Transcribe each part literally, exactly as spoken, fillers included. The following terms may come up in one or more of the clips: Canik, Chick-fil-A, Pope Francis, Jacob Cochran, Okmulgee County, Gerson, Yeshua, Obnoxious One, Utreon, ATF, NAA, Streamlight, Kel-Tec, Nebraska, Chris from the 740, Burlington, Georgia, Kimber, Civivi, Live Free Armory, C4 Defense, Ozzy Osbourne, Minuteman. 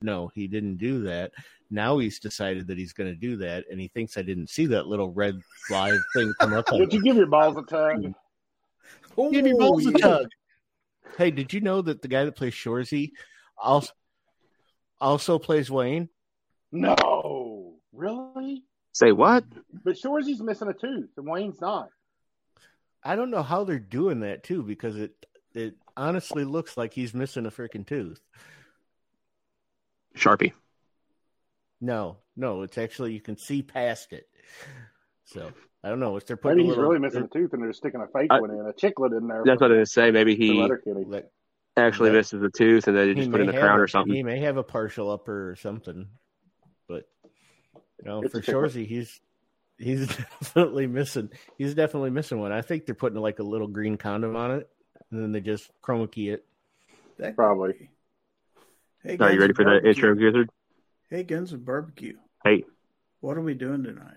No, he didn't do that. Now he's decided that he's going to do that, and he thinks I didn't see that little red live thing come up. Did you give your balls a tug? Ooh, give your balls yeah. a tug. Hey, did you know that the guy that plays Shoresy also, also plays Wayne? No. Really? Say what? But Shoresy's missing a tooth, and Wayne's not. I don't know how they're doing that, too, because it it honestly looks like he's missing a freaking tooth. Sharpie. No, no, it's actually, you can see past it. So, I don't know. If they're putting maybe he's little, really missing a tooth and they're sticking a fake I, one in, a chiclet in there. That's what I was going to say. Maybe he let, actually yeah. misses a tooth and they just put in the crown a, or something. He may have a partial upper or something. But, you know, it's for Shoresy, he's he's definitely missing He's definitely missing one. I think they're putting like a little green condom on it and then they just chroma key it. That, Probably. Hey, are you ready for barbecue. That intro, Gizzard? Hey, Guns and Barbecue. Hey. What are we doing tonight?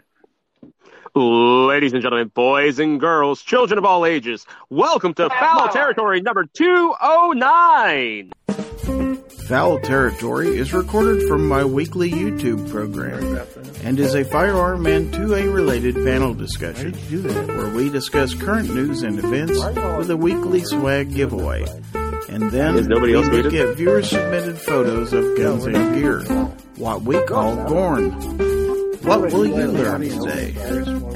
Ladies and gentlemen, boys and girls, children of all ages, welcome to Fowl Territory number two oh nine. Fowl Territory is recorded from my weekly YouTube program and is a firearm and two A-related panel discussion where we discuss current news and events with a weekly swag giveaway. And then is nobody we else would get viewer-submitted photos of guns no, and gear, what we call Gorn. What will you learn today?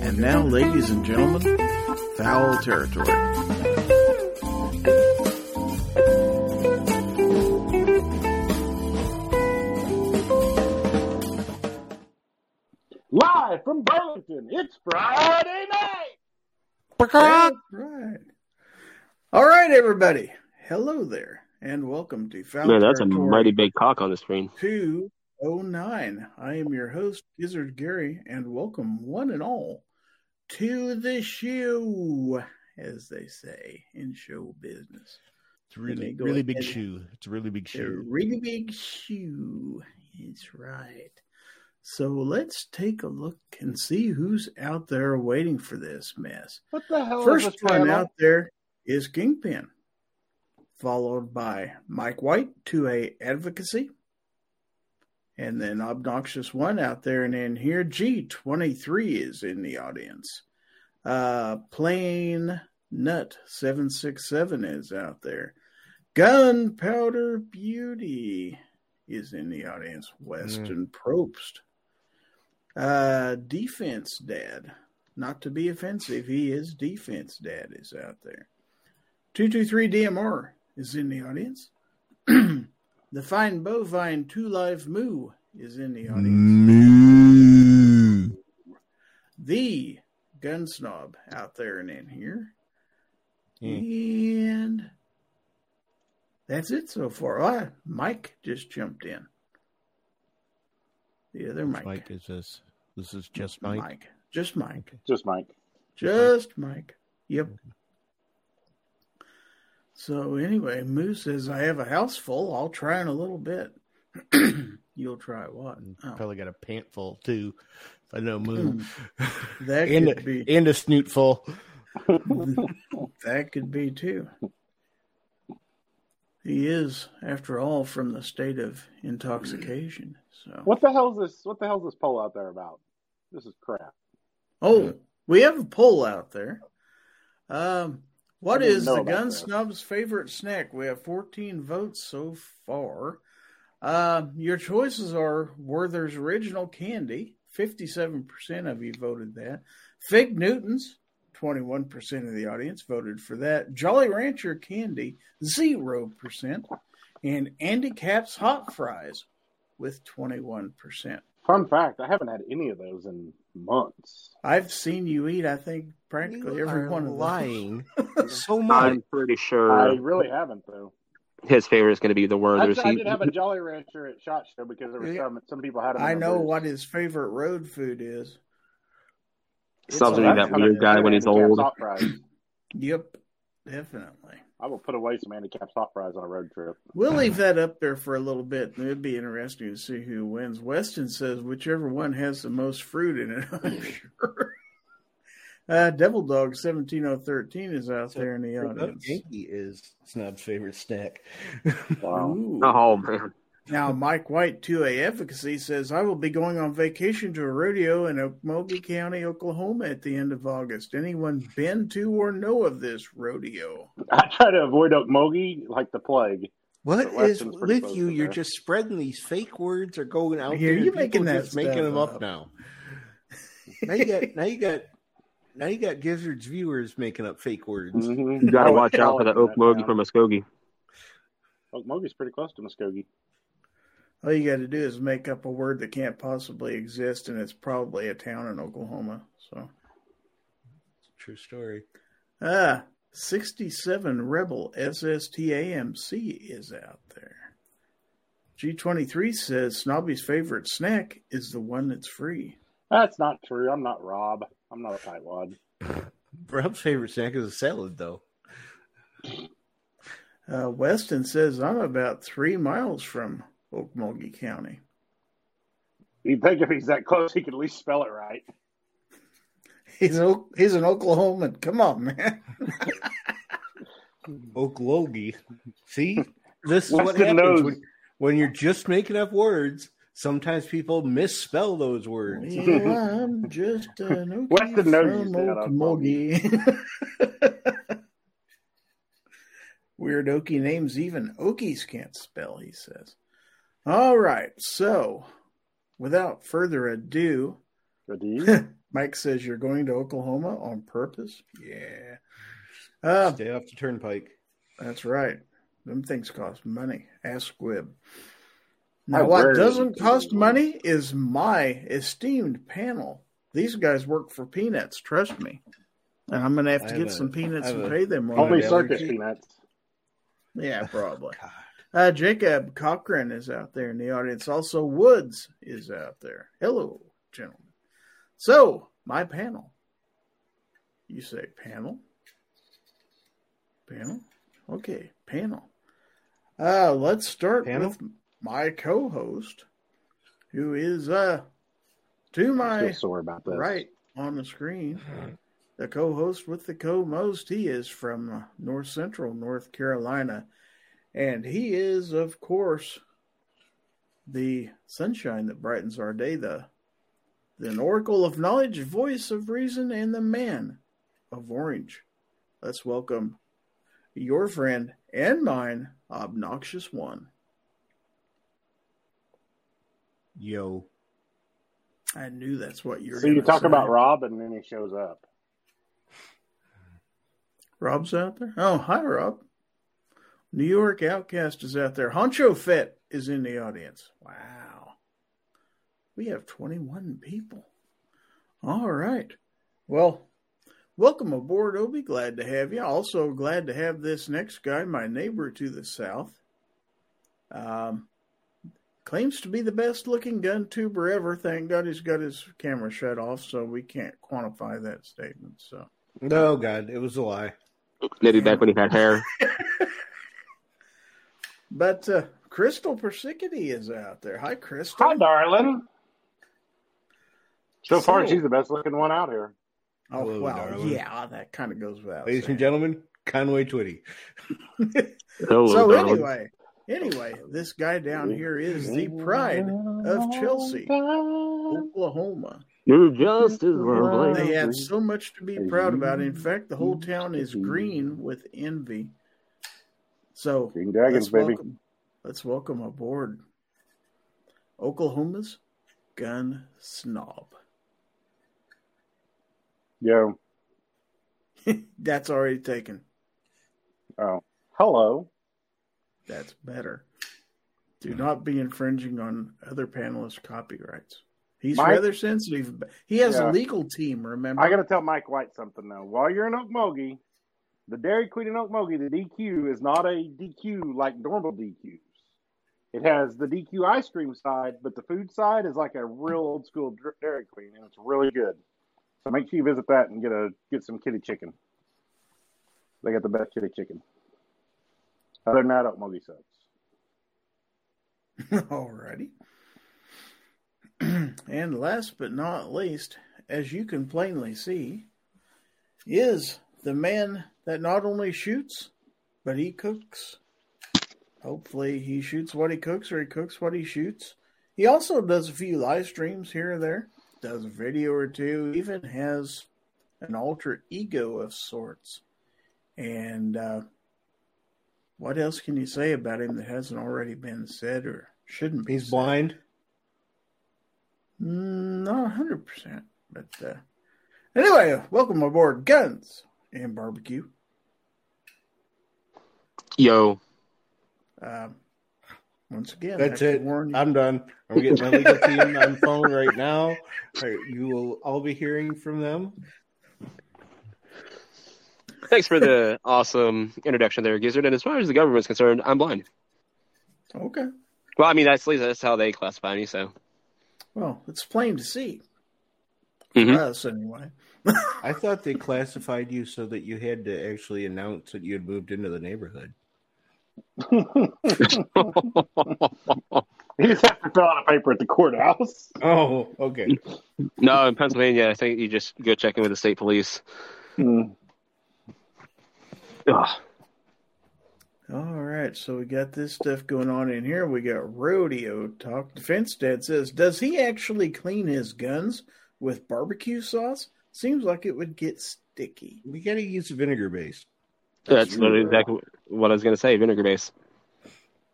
And now, ladies and gentlemen, Fowl Territory. Live from Burlington, it's Friday night! That's right. All right, everybody. Hello there, and welcome to Fowl Man, that's Territory a mighty big cock on the screen. two oh nine. I am your host, Gizzard Gary, and welcome one and all to the show, as they say in show business. It's really, really big shoe. It's a really big shoe. A really big shoe. It's right. So let's take a look and see who's out there waiting for this mess. What the hell First is this one out there is Kingpin, followed by Mike White, two A Advocacy, and then Obnoxious One out there. And in here, G twenty-three is in the audience. Uh, Plain Nut seven six seven is out there. Gunpowder Beauty is in the audience. Weston mm. Probst. Uh, Defense Dad, not to be offensive, he is Defense Dad is out there. two two three D M R is in the audience. The Fine Bovine Two Live Moo is in the audience. Moo. The Gun Snob out there and in here. Mm. And that's it so far. Ah, Mike just jumped in. The other Mike. Mike is this. This is just Mike. Mike. Just Mike. Just Mike. Just Mike. Yep. So anyway, Moose says, I have a house full. I'll try in a little bit. You'll try what? Oh. Probably got a pant full, too, if I know Moose. That and, could a, be. And a snoot full. That could be, too. He is, after all, from the state of intoxication. So What the hell is this, what the hell is this poll out there about? This is crap. Oh, we have a poll out there. Um. What is the Gun Snob's favorite snack? We have fourteen votes so far. Uh, your choices are Werther's Original Candy. fifty-seven percent of you voted that. Fig Newtons, twenty-one percent of the audience voted for that. Jolly Rancher Candy, zero percent. And Andy Cap's Hot Fries with twenty-one percent. Fun fact, I haven't had any of those in months. I've seen you eat, I think, practically you every one of lying so much. I'm pretty sure. I really haven't, though. His favorite is going to be the Werther's. I, I did have a Jolly Rancher at SHOT Show because there was some, some people had it. I know road. What his favorite road food is. Something like that weird guy when he's old. Yep, definitely. I will put away some handicapped hot fries on a road trip. We'll leave that up there for a little bit. It'd be interesting to see who wins. Weston says whichever one has the most fruit in it, I'm sure. Uh, Devil Dog one seven oh one three is out so, there in the audience. Yankee is Snob's favorite snack. Wow. Oh, man. Now, Mike White, two A Advocacy, says, I will be going on vacation to a rodeo in Okmulgee County, Oklahoma at the end of August. Anyone been to or know of this rodeo? I try to avoid Okmulgee like the plague. What is with you? You're just spreading these fake words or going out yeah, there. You're making that just making them up, up now. now you got, now you got, now you got Gizzard's viewers making up fake words. Mm-hmm. You got to watch out for the Okmulgee from Muskogee. Okmugee's pretty close to Muskogee. All you got to do is make up a word that can't possibly exist, and it's probably a town in Oklahoma. So, it's a true story. Ah. sixty-seven Rebel S S T A M C is out there. G twenty-three says Snobby's favorite snack is the one that's free. That's not true. I'm not Rob. I'm not a tightwad. Rob's favorite snack is a salad, though. Uh, Weston says I'm about three miles from Okmulgee County. You'd think if he's that close, he could at least spell it right. He's an, he's an Oklahoman. Come on, man. Okmulgee. See? This is what happens when, when you're just making up words. Sometimes people misspell those words. Yeah, I'm just an uh, Okmulgee from Okmulgee. Weird Okie names even Okies can't spell, he says. All right. So, without further ado... Ado? Mike says you're going to Oklahoma on purpose. Yeah. Uh, Stay off the turnpike. That's right. Them things cost money. Ask Squib. Now, now what doesn't cost money is my esteemed panel. These guys work for peanuts. Trust me. And I'm going to have to get a, some peanuts and a, pay them. Only circus peanuts. Yeah, probably. Oh, uh, Jacob Cochran is out there in the audience. Also, Woods is out there. Hello, gentlemen. So, my panel. You say panel? Panel? Okay, panel. Uh, let's start panel? with my co-host, who is uh, to my about right on the screen. The co-host with the co-most. He is from North Central, North Carolina. And he is, of course, the sunshine that brightens our day, the an oracle of knowledge, voice of reason, and the man of orange. Let's welcome your friend and mine, Obnoxious One. Yo. I knew that's what you're So you talk say. about Rob, and then he shows up. Rob's out there? Oh, hi, Rob. New York Outcast is out there. Honcho Fett is in the audience. Wow. We have twenty-one people. All right. Well, welcome aboard, Obi. Glad to have you. Also glad to have this next guy, my neighbor to the south. Um, claims to be the best-looking gun tuber ever. Thank God he's got his camera shut off, so we can't quantify that statement. So. No, God, it was a lie. Maybe back when he had hair. But uh, Crystal Persicity is out there. Hi, Crystal. Hi, darling. So far, she's the best-looking one out here. Oh, Hello, well, darling. Yeah, that kind of goes without Ladies saying. and gentlemen, Conway Twitty. Hello, so darling. anyway, anyway, this guy down here is the pride of Chelsea, Oklahoma. You're just as well. They have so much to be proud about. In fact, the whole town is green with envy. So, green dragons, let's baby. Welcome, let's welcome aboard Oklahoma's Gun Snob. Yo. That's already taken. Oh. Hello. That's better. Do not be infringing on other panelists' copyrights. He's Mike, rather sensitive. He has yeah. a legal team, remember? I got to tell Mike White something, though. While you're in Okmulgee, the Dairy Queen in Okmulgee, the D Q, is not a D Q like normal D Qs. It has the D Q ice cream side, but the food side is like a real old school Dairy Queen, and it's really good. So make sure you visit that and get a get some kitty chicken. They got the best kitty chicken. Other than that, Okmulgee sucks. Alrighty. And last but not least, as you can plainly see, is the man that not only shoots, but he cooks. Hopefully he shoots what he cooks or he cooks what he shoots. He also does a few live streams here and there, does a video or two, even has an alter ego of sorts. And uh, what else can you say about him that hasn't already been said or shouldn't be He's said? Blind? Mm, not one hundred percent. But uh, anyway, welcome aboard Guns and Barbecue. Yo. Um, once again, that's it. I'm done. I'm getting my legal team on the phone right now. You will all be hearing from them. Thanks for the awesome introduction there, Gizzard. And as far as the government's concerned, I'm blind. Okay. Well, I mean, that's, that's how they classify me, so. Well, it's plain to see. Mm-hmm. For us, anyway. I thought they classified you so that you had to actually announce that you had moved into the neighborhood. You just have to fill out a paper at the courthouse. Oh, okay. No, in Pennsylvania, I think you just go check in with the state police. Mm. All right, so we got this stuff going on in here. We got rodeo talk. Defense Dad says, does he actually clean his guns with barbecue sauce? Seems like it would get sticky. We got to use vinegar base. That's, That's exactly what I was going to say, vinegar base.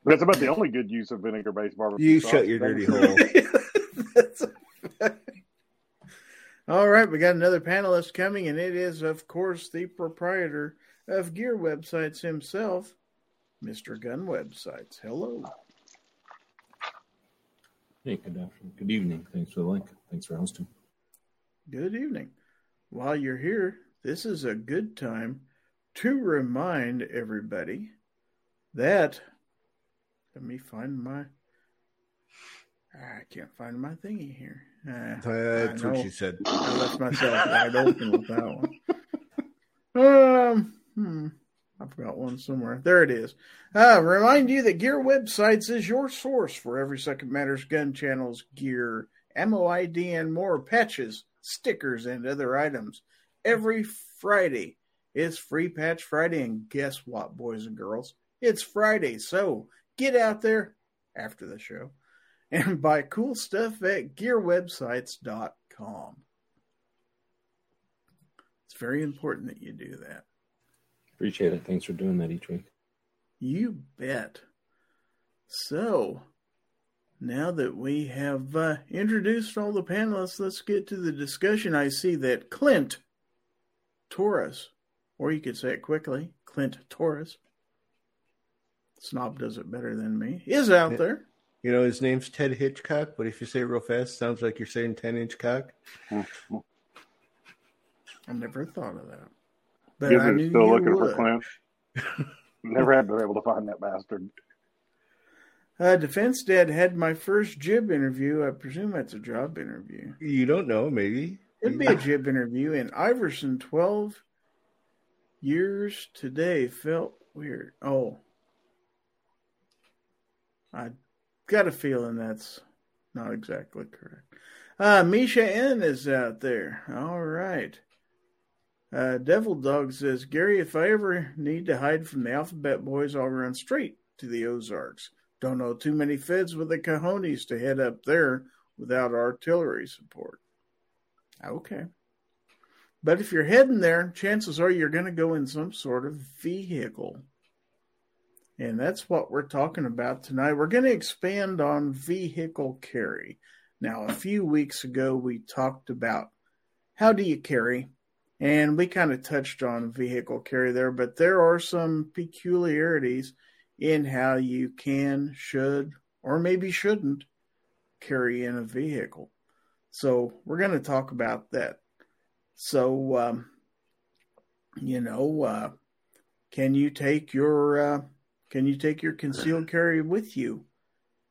That's about the only good use of vinegar-based barbecue You sauce. Shut your dirty hole. That's a All right, we got another panelist coming, and it is, of course, the proprietor of Gear Websites himself, Mister Gun Websites. Hello. Hey, good afternoon. Good evening. Thanks for the link. Thanks for hosting. Good evening. While you're here, this is a good time to remind everybody that, let me find my, I can't find my thingy here. Uh, That's what she said. I left myself wide open with that one. Um, hmm, I've got one somewhere. There it is. Uh, remind you that Gear Websites is your source for every Second Matters gun channels, gear, ammo I D, and more patches, stickers, and other items. Every Friday, it's Free Patch Friday, and guess what, boys and girls? It's Friday, so get out there after the show and buy cool stuff at gear websites dot com. It's very important that you do that. Appreciate it. Thanks for doing that each week. You bet. So, now that we have uh, introduced all the panelists, let's get to the discussion. I see that Clint Taurus, or you could say it quickly, Clint Taurus, Snob does it better than me, is out there. You know, his name's Ted Hitchcock, but if you say it real fast, it sounds like you're saying ten-inch cock. I never thought of that. But I knew still you looking would. For Clint. Never had been able to find that bastard. Uh, Defense Dad had my first jib interview. I presume that's a job interview. You don't know, maybe. It'd be a jib interview, and Iverson twelve... years today felt weird. Oh. I got a feeling that's not exactly correct. Uh, Misha N is out there. All right. Uh, Devil Dog says, Gary, if I ever need to hide from the Alphabet Boys, I'll run straight to the Ozarks. Don't know too many feds with the cojones to head up there without artillery support. Okay. But if you're heading there, chances are you're going to go in some sort of vehicle. And that's what we're talking about tonight. We're going to expand on vehicle carry. Now, a few weeks ago, we talked about how do you carry? And we kind of touched on vehicle carry there, but there are some peculiarities in how you can, should, or maybe shouldn't carry in a vehicle. So we're going to talk about that. So, um, you know, uh, can you take your uh, can you take your concealed carry with you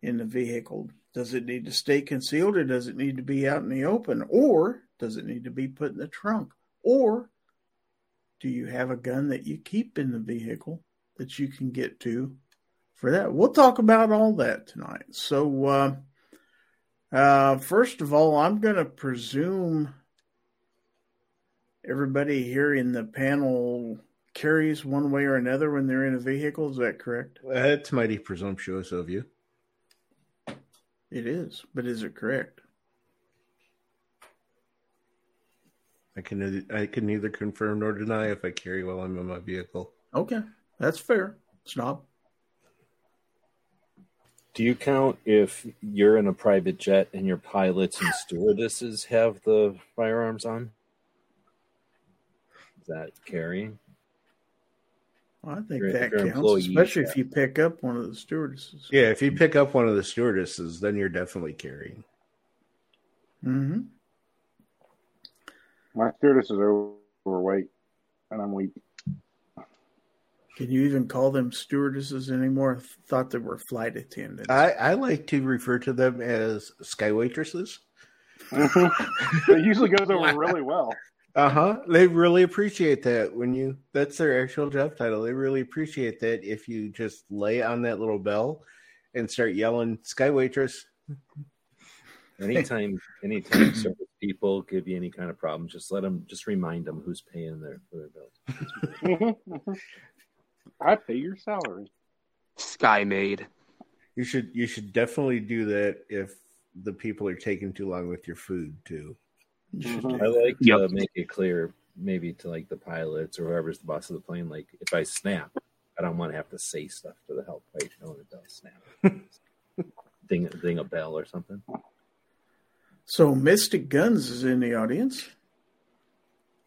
in the vehicle? Does it need to stay concealed, or does it need to be out in the open, or does it need to be put in the trunk, or do you have a gun that you keep in the vehicle that you can get to for that? We'll talk about all that tonight. So, uh, uh, first of all, I'm going to presume everybody here in the panel carries one way or another when they're in a vehicle. Is that correct? That's mighty presumptuous of you. It is, but is it correct? I can I can neither confirm nor deny if I carry while I'm in my vehicle. Okay, that's fair, Snob. Do you count if you're in a private jet and your pilots and stewardesses have the firearms on? Is that carrying? Well, I think that counts, especially if you pick up one of the stewardesses. Yeah, if you pick up one of the stewardesses, then you're definitely carrying. Mm-hmm. My stewardess is overweight, and I'm weak. Can you even call them stewardesses anymore? I thought they were flight attendants. I, I like to refer to them as sky waitresses. It usually goes over really well. Uh-huh. They really appreciate that when you that's their actual job title. They really appreciate that if you just lay on that little bell and start yelling, "Sky waitress." Anytime anytime service people give you any kind of problem, just let them just remind them who's paying their for their bills. I pay your salary. Sky maid. You should you should definitely do that if the people are taking too long with your food too. I like to yep. make it clear, maybe to like the pilots or whoever's the boss of the plane. Like, if I snap, I don't want to have to say stuff to the help. Right? No, it does snap. ding, ding a bell or something. So Mystic Guns is in the audience.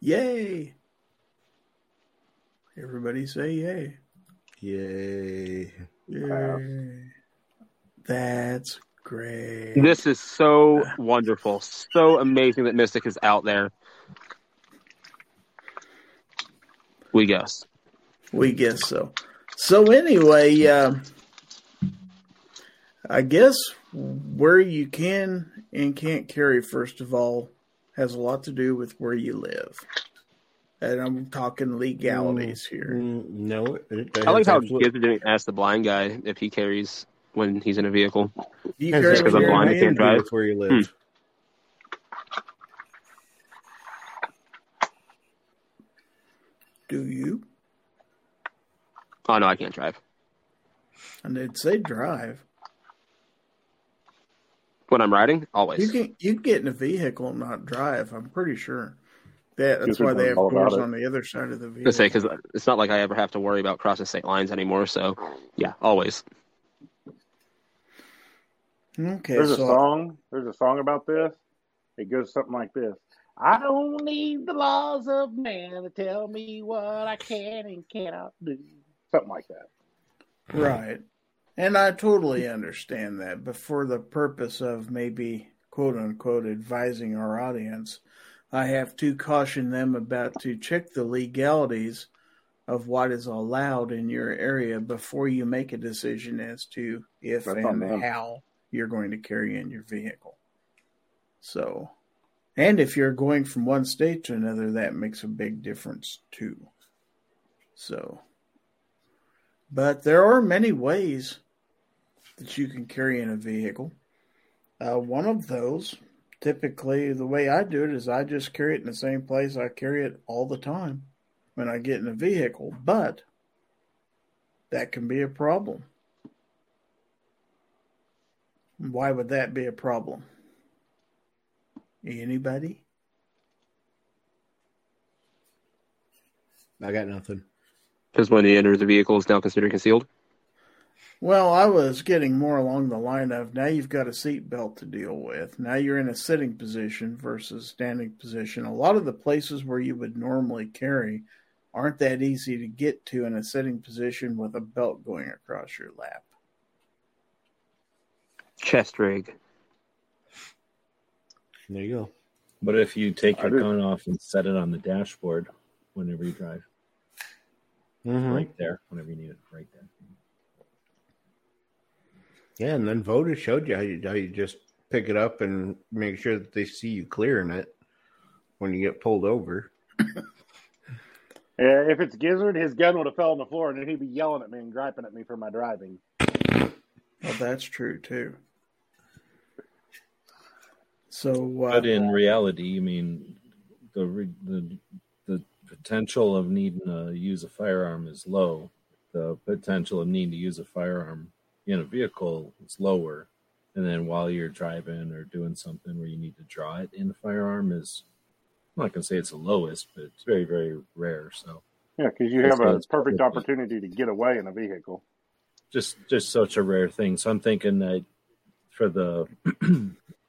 Yay! Everybody say yay! Yay! Yay! Wow. That's great. This is so wonderful. So amazing that Mystic is out there. We guess. We guess so. So anyway, uh, I guess where you can and can't carry, first of all, has a lot to do with where you live. And I'm talking legalities here. No. I like how absolutely- Gibbs didn't ask the blind guy if he carries when he's in a vehicle. You carry because I'm blind, I can't drive. That's where you live. Hmm. Do you? Oh, no, I can't drive. And they'd say drive. When I'm riding? Always. You can, you can get in a vehicle and not drive, I'm pretty sure. That, that's why they have doors on the other side of the vehicle. Let's say, because it's not like I ever have to worry about crossing state lines anymore, so, yeah, always. Okay, there's so a song. There's a song about this. It goes something like this: I don't need the laws of man to tell me what I can and cannot do. Something like that. Right. And I totally understand that. But for the purpose of maybe, quote unquote, advising our audience, I have to caution them about to check the legalities of what is allowed in your area before you make a decision as to if That's and how you're going to carry in your vehicle. So, and if you're going from one state to another, that makes a big difference too. So, but there are many ways that you can carry in a vehicle. Uh, one of those, typically the way I do it is I just carry it in the same place I carry it all the time when I get in a vehicle, but that can be a problem. Why would that be a problem? Anybody? I got nothing. Because when you enter the vehicle, it's now considered concealed? Well, I was getting more along the line of now you've got a seatbelt to deal with. Now you're in a sitting position versus standing position. A lot of the places where you would normally carry aren't that easy to get to in a sitting position with a belt going across your lap. Chest rig. There you go. But if you take your gun off and set it on the dashboard whenever you drive, mm-hmm. right there, whenever you need it, right there. Yeah, and then Voda showed you how you how you just pick it up and make sure that they see you clearing it when you get pulled over. Yeah, if it's Gizzard, his gun would have fell on the floor, and then he'd be yelling at me and griping at me for my driving. Well, that's true too. So, uh, but in reality, you mean the the the potential of needing to use a firearm is low. The potential of needing to use a firearm in a vehicle is lower. And then while you're driving or doing something where you need to draw it in the firearm is, I'm not going to say it's the lowest, but it's very, very rare. So yeah, because you have a perfect opportunity to get away in a vehicle. Just just such a rare thing. So I'm thinking that for the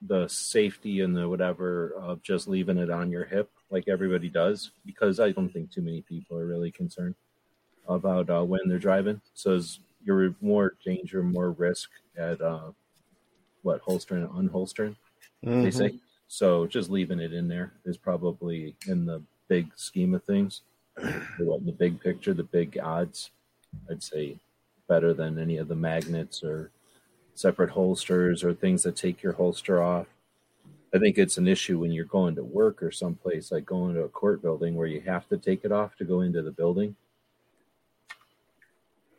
the safety and the whatever of just leaving it on your hip like everybody does, because I don't think too many people are really concerned about uh, when they're driving. So you're more danger, more risk at uh, what, holstering and unholstering, mm-hmm. they say. So just leaving it in there is probably, in the big scheme of things, in the big picture, the big odds, I'd say better than any of the magnets or separate holsters or things that take your holster off. I think it's an issue when you're going to work or someplace, like going to a court building where you have to take it off to go into the building.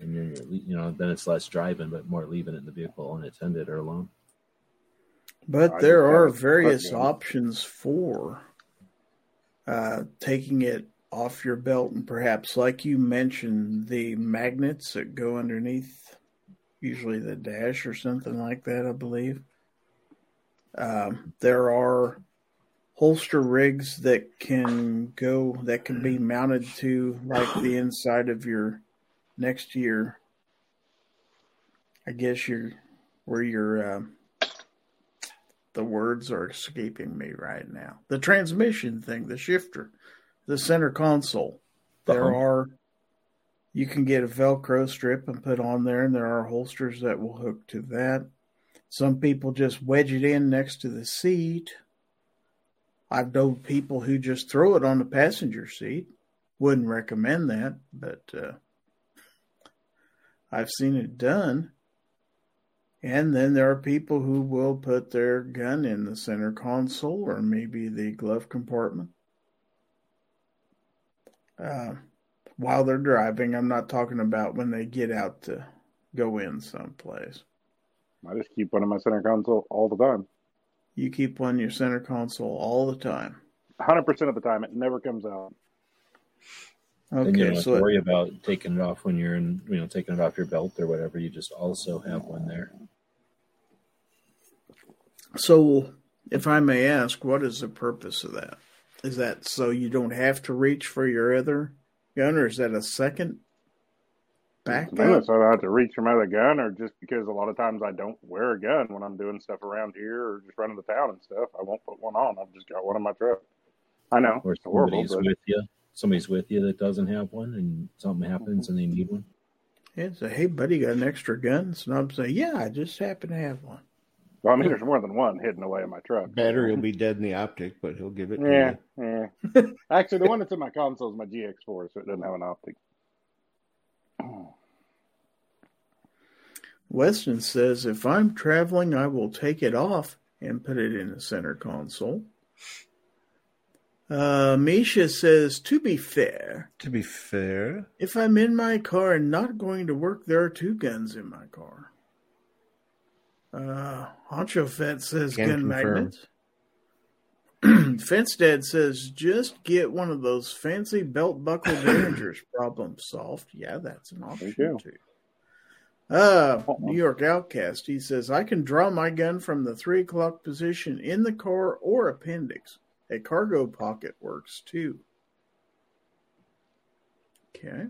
And then, you're, you know, then it's less driving, but more leaving it in the vehicle unattended or alone. But there are various options for uh, taking it off your belt, and perhaps, like you mentioned, the magnets that go underneath, usually the dash or something like that, I believe. Um, there are holster rigs that can go, that can be mounted to like the inside of your, next to your, I guess your, where your, um, the words are escaping me right now. The transmission thing, the shifter, the center console. There uh-huh. are, you can get a Velcro strip and put on there, and there are holsters that will hook to that. Some people just wedge it in next to the seat. I've known people who just throw it on the passenger seat. Wouldn't recommend that, but uh, I've seen it done. And then there are people who will put their gun in the center console or maybe the glove compartment uh, while they're driving. I'm not talking about when they get out to go in someplace. I just keep one in my center console all the time. You keep one in your center console all the time? one hundred percent of the time. It never comes out. Okay, and you don't have so to worry it, about taking it off when you're in, you know, taking it off your belt or whatever. You just also have one there. So, if I may ask, what is the purpose of that? Is that so you don't have to reach for your other gun, or is that a second back? No, so I don't have to reach for my other gun, or just because a lot of times I don't wear a gun when I'm doing stuff around here or just running to town and stuff. I won't put one on. I've just got one in my truck. I know. Or it's horrible, but... with you. Somebody's with you that doesn't have one, and something happens and they need one. Yeah, say, so, hey, buddy, got an extra gun? Snob say, yeah, I just happen to have one. Well, I mean, there's more than one hidden away in my truck. Battery will be dead in the optic, but he'll give it to yeah, you. Yeah. Actually, the one that's in my console is my G X four, so it doesn't have an optic. Weston says, if I'm traveling, I will take it off and put it in the center console. Uh, Misha says, to be fair. To be fair? If I'm in my car and not going to work, there are two guns in my car. Uh, Honcho Fett says, Can gun confirm. Magnets. Fence Dad says, just get one of those fancy belt buckle derringers. Problem solved. Yeah, that's an option too. Uh, New York Outcast, he says, I can draw my gun from the three o'clock position in the car or appendix. A cargo pocket works too. Okay.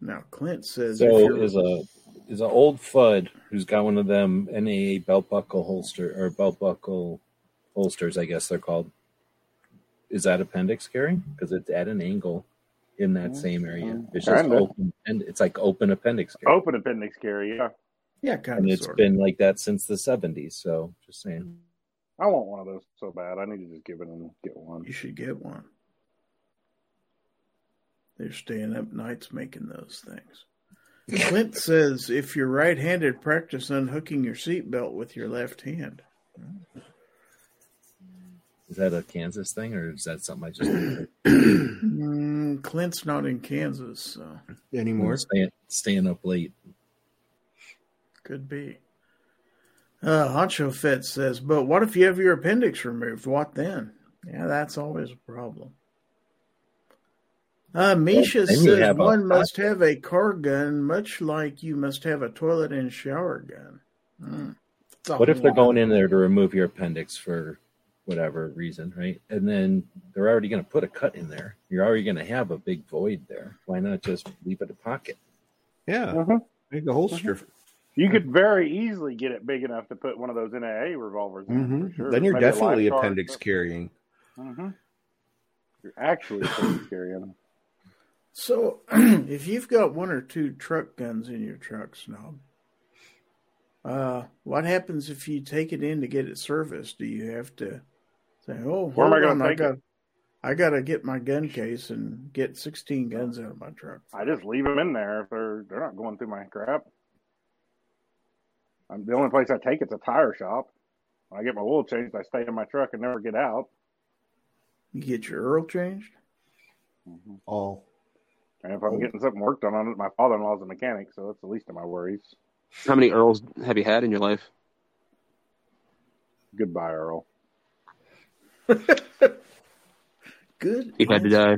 Now Clint says, so is a is an old FUD who's got one of them N A A belt buckle holster or belt buckle holsters, I guess they're called. Is that appendix carry? Because it's at an angle in that same area. It's just open, and it's like open appendix carry. Open appendix carry, yeah. Yeah, kind and of. And it's been of. like that since the seventies. So just saying. I want one of those so bad. I need to just give it and get one. You should get one. They're staying up nights making those things. Clint says, if you're right-handed, practice unhooking your seatbelt with your left hand. Is that a Kansas thing, or is that something I just heard? mm, Clint's not in Kansas. So. Anymore? Staying, staying up late. Could be. Uh, Honcho Fett says, but what if you have your appendix removed? What then? Yeah, that's always a problem. Uh, Misha says one must have a car gun, much like you must have a toilet and shower gun. Mm. What if they're going in there to remove your appendix for whatever reason, right? And then they're already going to put a cut in there. You're already going to have a big void there. Why not just leave it a pocket? Yeah, uh-huh. Make a holster. Uh-huh. You could very easily get it big enough to put one of those N A A revolvers in. Mm-hmm. For sure. Then you're Maybe definitely appendix carrying. Uh-huh. You're actually appendix carrying them. So, if you've got one or two truck guns in your truck, Snob, uh, what happens if you take it in to get it serviced? Do you have to say, "Oh, where am I going to take it? I got to get my gun case and get sixteen guns out of my truck"? I just leave them in there. If they're they're not going through my crap. I'm, the only place I take it's a tire shop. When I get my oil changed, I stay in my truck and never get out. You get your oil changed? Mm-hmm. Oh. And if I'm getting something work done on it, my father-in-law is a mechanic, so that's the least of my worries. How many Earls have you had in your life? Goodbye, Earl. Good. He had to die.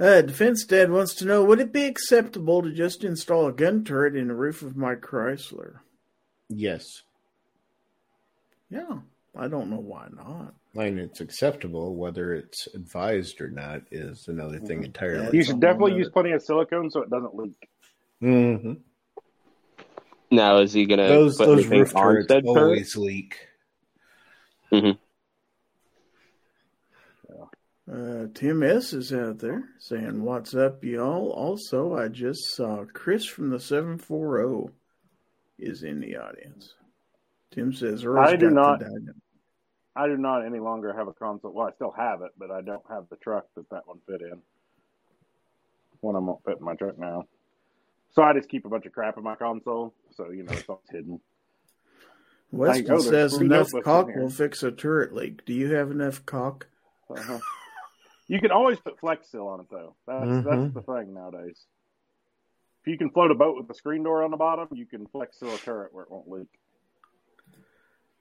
Uh, Defense Dad wants to know, would it be acceptable to just install a gun turret in the roof of my Chrysler? Yes. Yeah. I don't know why not. And it's acceptable, whether it's advised or not, is another thing entirely. You should definitely use plenty of silicone so it doesn't leak. Mm-hmm. Now, is he going to those, put those roof turrets always turret? leak? Mm-hmm. Uh, Tim S. is out there saying, "What's up, y'all?" Also, I just saw Chris from the seven forty is in the audience. Tim says, "I do not, I do not any longer have a console. Well, I still have it, but I don't have the truck that that one fit in. One I won't fit in my truck now, so I just keep a bunch of crap in my console. So you know, it's all hidden." Weston like, oh, says, "Enough caulk will fix a turret leak. Do you have enough caulk?" Uh-huh. You can always put Flex Seal on it, though. That's mm-hmm. that's the thing nowadays. If you can float a boat with a screen door on the bottom, you can Flex Seal a turret where it won't leak.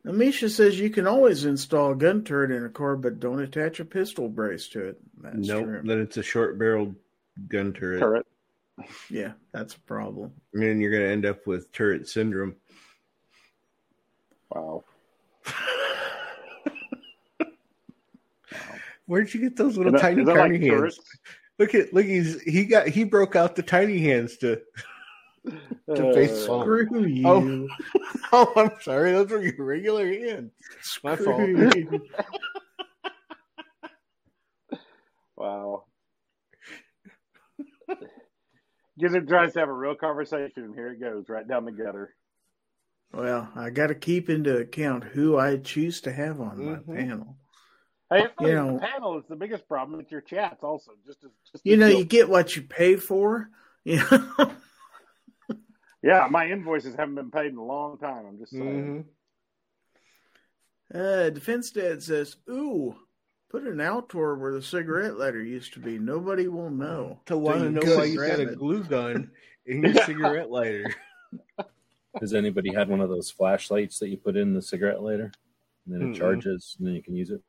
Amisha says you can always install a gun turret in a car, but don't attach a pistol brace to it. That's nope, true. Then it's a short-barreled gun turret. turret. Yeah, that's a problem. I mean, you're going to end up with turret syndrome. Wow. Where'd you get those little that, tiny tiny like hands? Turrets? Look at look he's he got he broke out the tiny hands to to uh, baseball. Screw you. Oh, oh, I'm sorry, those were your regular hands. It's my fault. Wow. Gizzard tries to have a real conversation and here it goes, right down the gutter. Well, I gotta keep into account who I choose to have on mm-hmm. my panel. Hey, it's not you know, the panel is the biggest problem. It's your chats also. Just, as, just you know, deal. You get what you pay for. You know? Yeah, my invoices haven't been paid in a long time. I'm just saying. Mm-hmm. Uh, Defense Dad says, ooh, put an Altor where the cigarette lighter used to be. Nobody will know. To want to know why you got a glue gun in your cigarette lighter. Has anybody had one of those flashlights that you put in the cigarette lighter? And then it mm-hmm. charges, and then you can use it?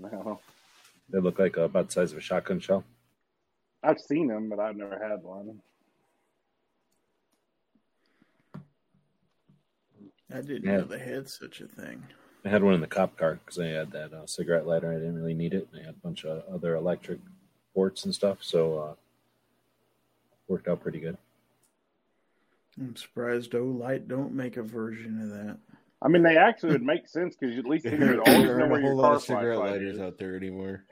No. They look like about the size of a shotgun shell. I've seen them, but I've never had one. I didn't yeah. know they had such a thing. I had one in the cop car because I had that uh, cigarette lighter. I didn't really need it. And I had a bunch of other electric ports and stuff, so uh worked out pretty good. I'm surprised O-Light don't make a version of that. I mean, they actually would make sense because at least you would always know where your car cigarette lighters is. Out there anymore.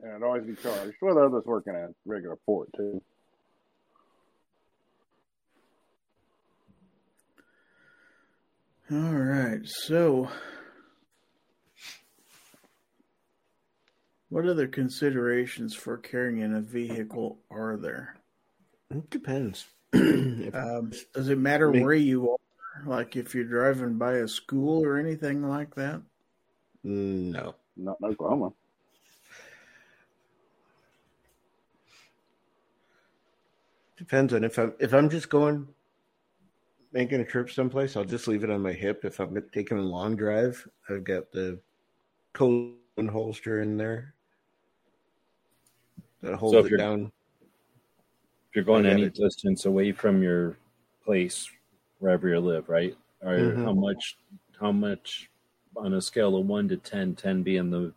And it'd always be charged. Well, the others working at regular port, too. All right. So, what other considerations for carrying a vehicle are there? It depends. um, does it matter where you are? Like if you're driving by a school or anything like that? No. Not in Oklahoma. Depends on if I'm if I'm just going making a trip someplace, I'll just leave it on my hip. If I'm taking a long drive, I've got the Colt holster in there. that holds so it down. If you're going any distance away from your place, wherever you live, right? Or mm-hmm. how much, how much on a scale of one to ten, ten being the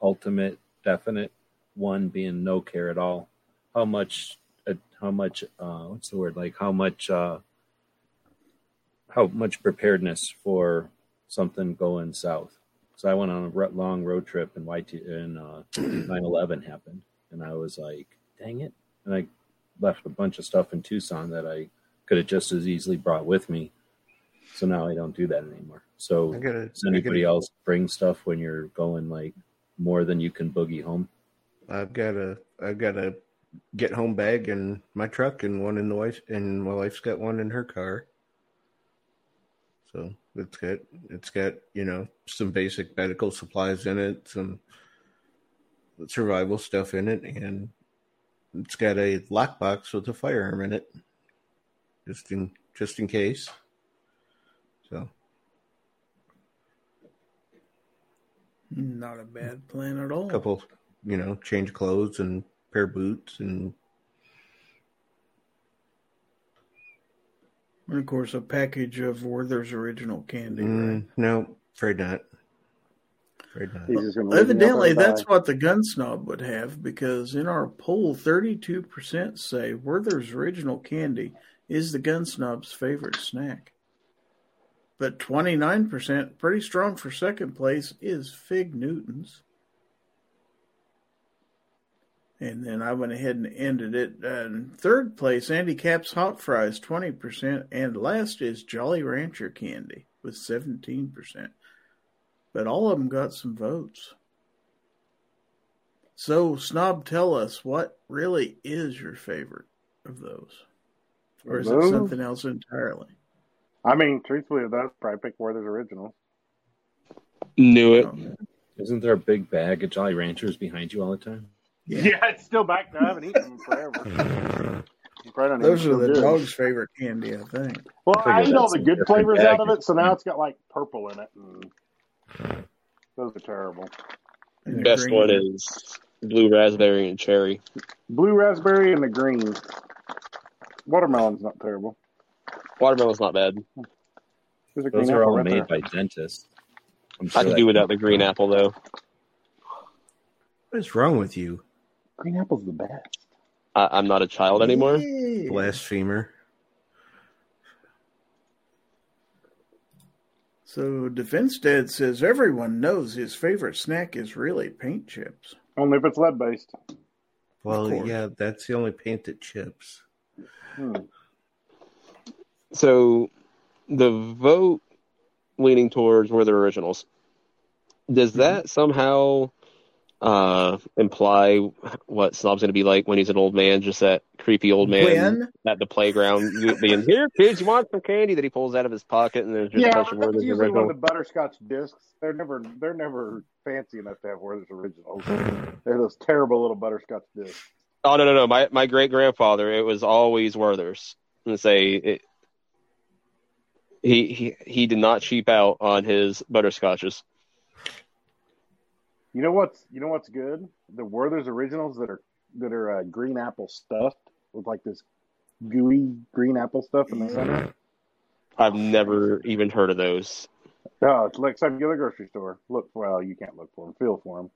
ultimate definite, one being no care at all. How much, uh, how much, uh, what's the word? Like how much, uh, how much preparedness for something going south. So I went on a long road trip and Y T and uh, nine eleven happened. And I was like, dang it. And I left a bunch of stuff in Tucson that I could have just as easily brought with me. So now I don't do that anymore. So gotta, does anybody gotta, else bring stuff when you're going like more than you can boogie home? I've got a, I've got a get home bag in my truck and one in the wife, and my wife's got one in her car. So it's got, it's got, you know, some basic medical supplies in it, some survival stuff in it, and it's got a lockbox with a firearm in it, just in just in case. So, not a bad plan at all. Couple, you know, change clothes and a pair of boots, and and of course a package of Werther's Original candy. Mm, right? No, afraid not. Evidently, that's by. What the Gun Snob would have, because in our poll, thirty-two percent say Werther's Original Candy is the Gun Snob's favorite snack. But twenty-nine percent, pretty strong for second place, is Fig Newtons. And then I went ahead and ended it. And third place, Andy Cap's Hot Fries, twenty percent. And last is Jolly Rancher Candy with seventeen percent. But all of them got some votes. So, Snob, tell us, what really is your favorite of those? Or is those? It something else entirely? I mean, truthfully, that's probably pick Werther's Original. Knew it. Okay. Isn't there a big bag of Jolly Ranchers behind you all the time? Yeah, yeah it's still back there. I haven't eaten them forever. Those are the good. Dog's favorite candy, I think. Well, I, I ate all the good flavors out of it, so now it's got, like, purple in it and... Those are terrible. The best one is blue raspberry and cherry. Blue raspberry and the green. Watermelon's not terrible. Watermelon's not bad. Those are all made by dentists. I could do without the green apple, though. What is wrong with you? Green apple's the best. I- I'm not a child anymore. Yay. Blasphemer. So, Defense Dad says everyone knows his favorite snack is really paint chips. Only if it's lead-based. Well, yeah, that's the only paint that chips. Hmm. So, the vote leaning towards were the originals. Does hmm. that somehow uh, imply what Snob's going to be like when he's an old man? Just that creepy old man when? At the playground being, here, kids, you want some candy that he pulls out of his pocket and there's just yeah, a bunch of Werther's Original. Yeah, usually one of the butterscotch discs. They're never they're never fancy enough to have Werther's Original. They're those terrible little butterscotch discs. Oh, no, no, no. My my great-grandfather, it was always Werther's. And say it, he, he, he did not cheap out on his butterscotches. You know what's you know what's good? The Werther's Originals that are that are uh, green apple stuffed with like this gooey green apple stuff in the center. I've never even heard of those. Oh, it's like some other grocery store. Look, well, you can't look for them. Feel for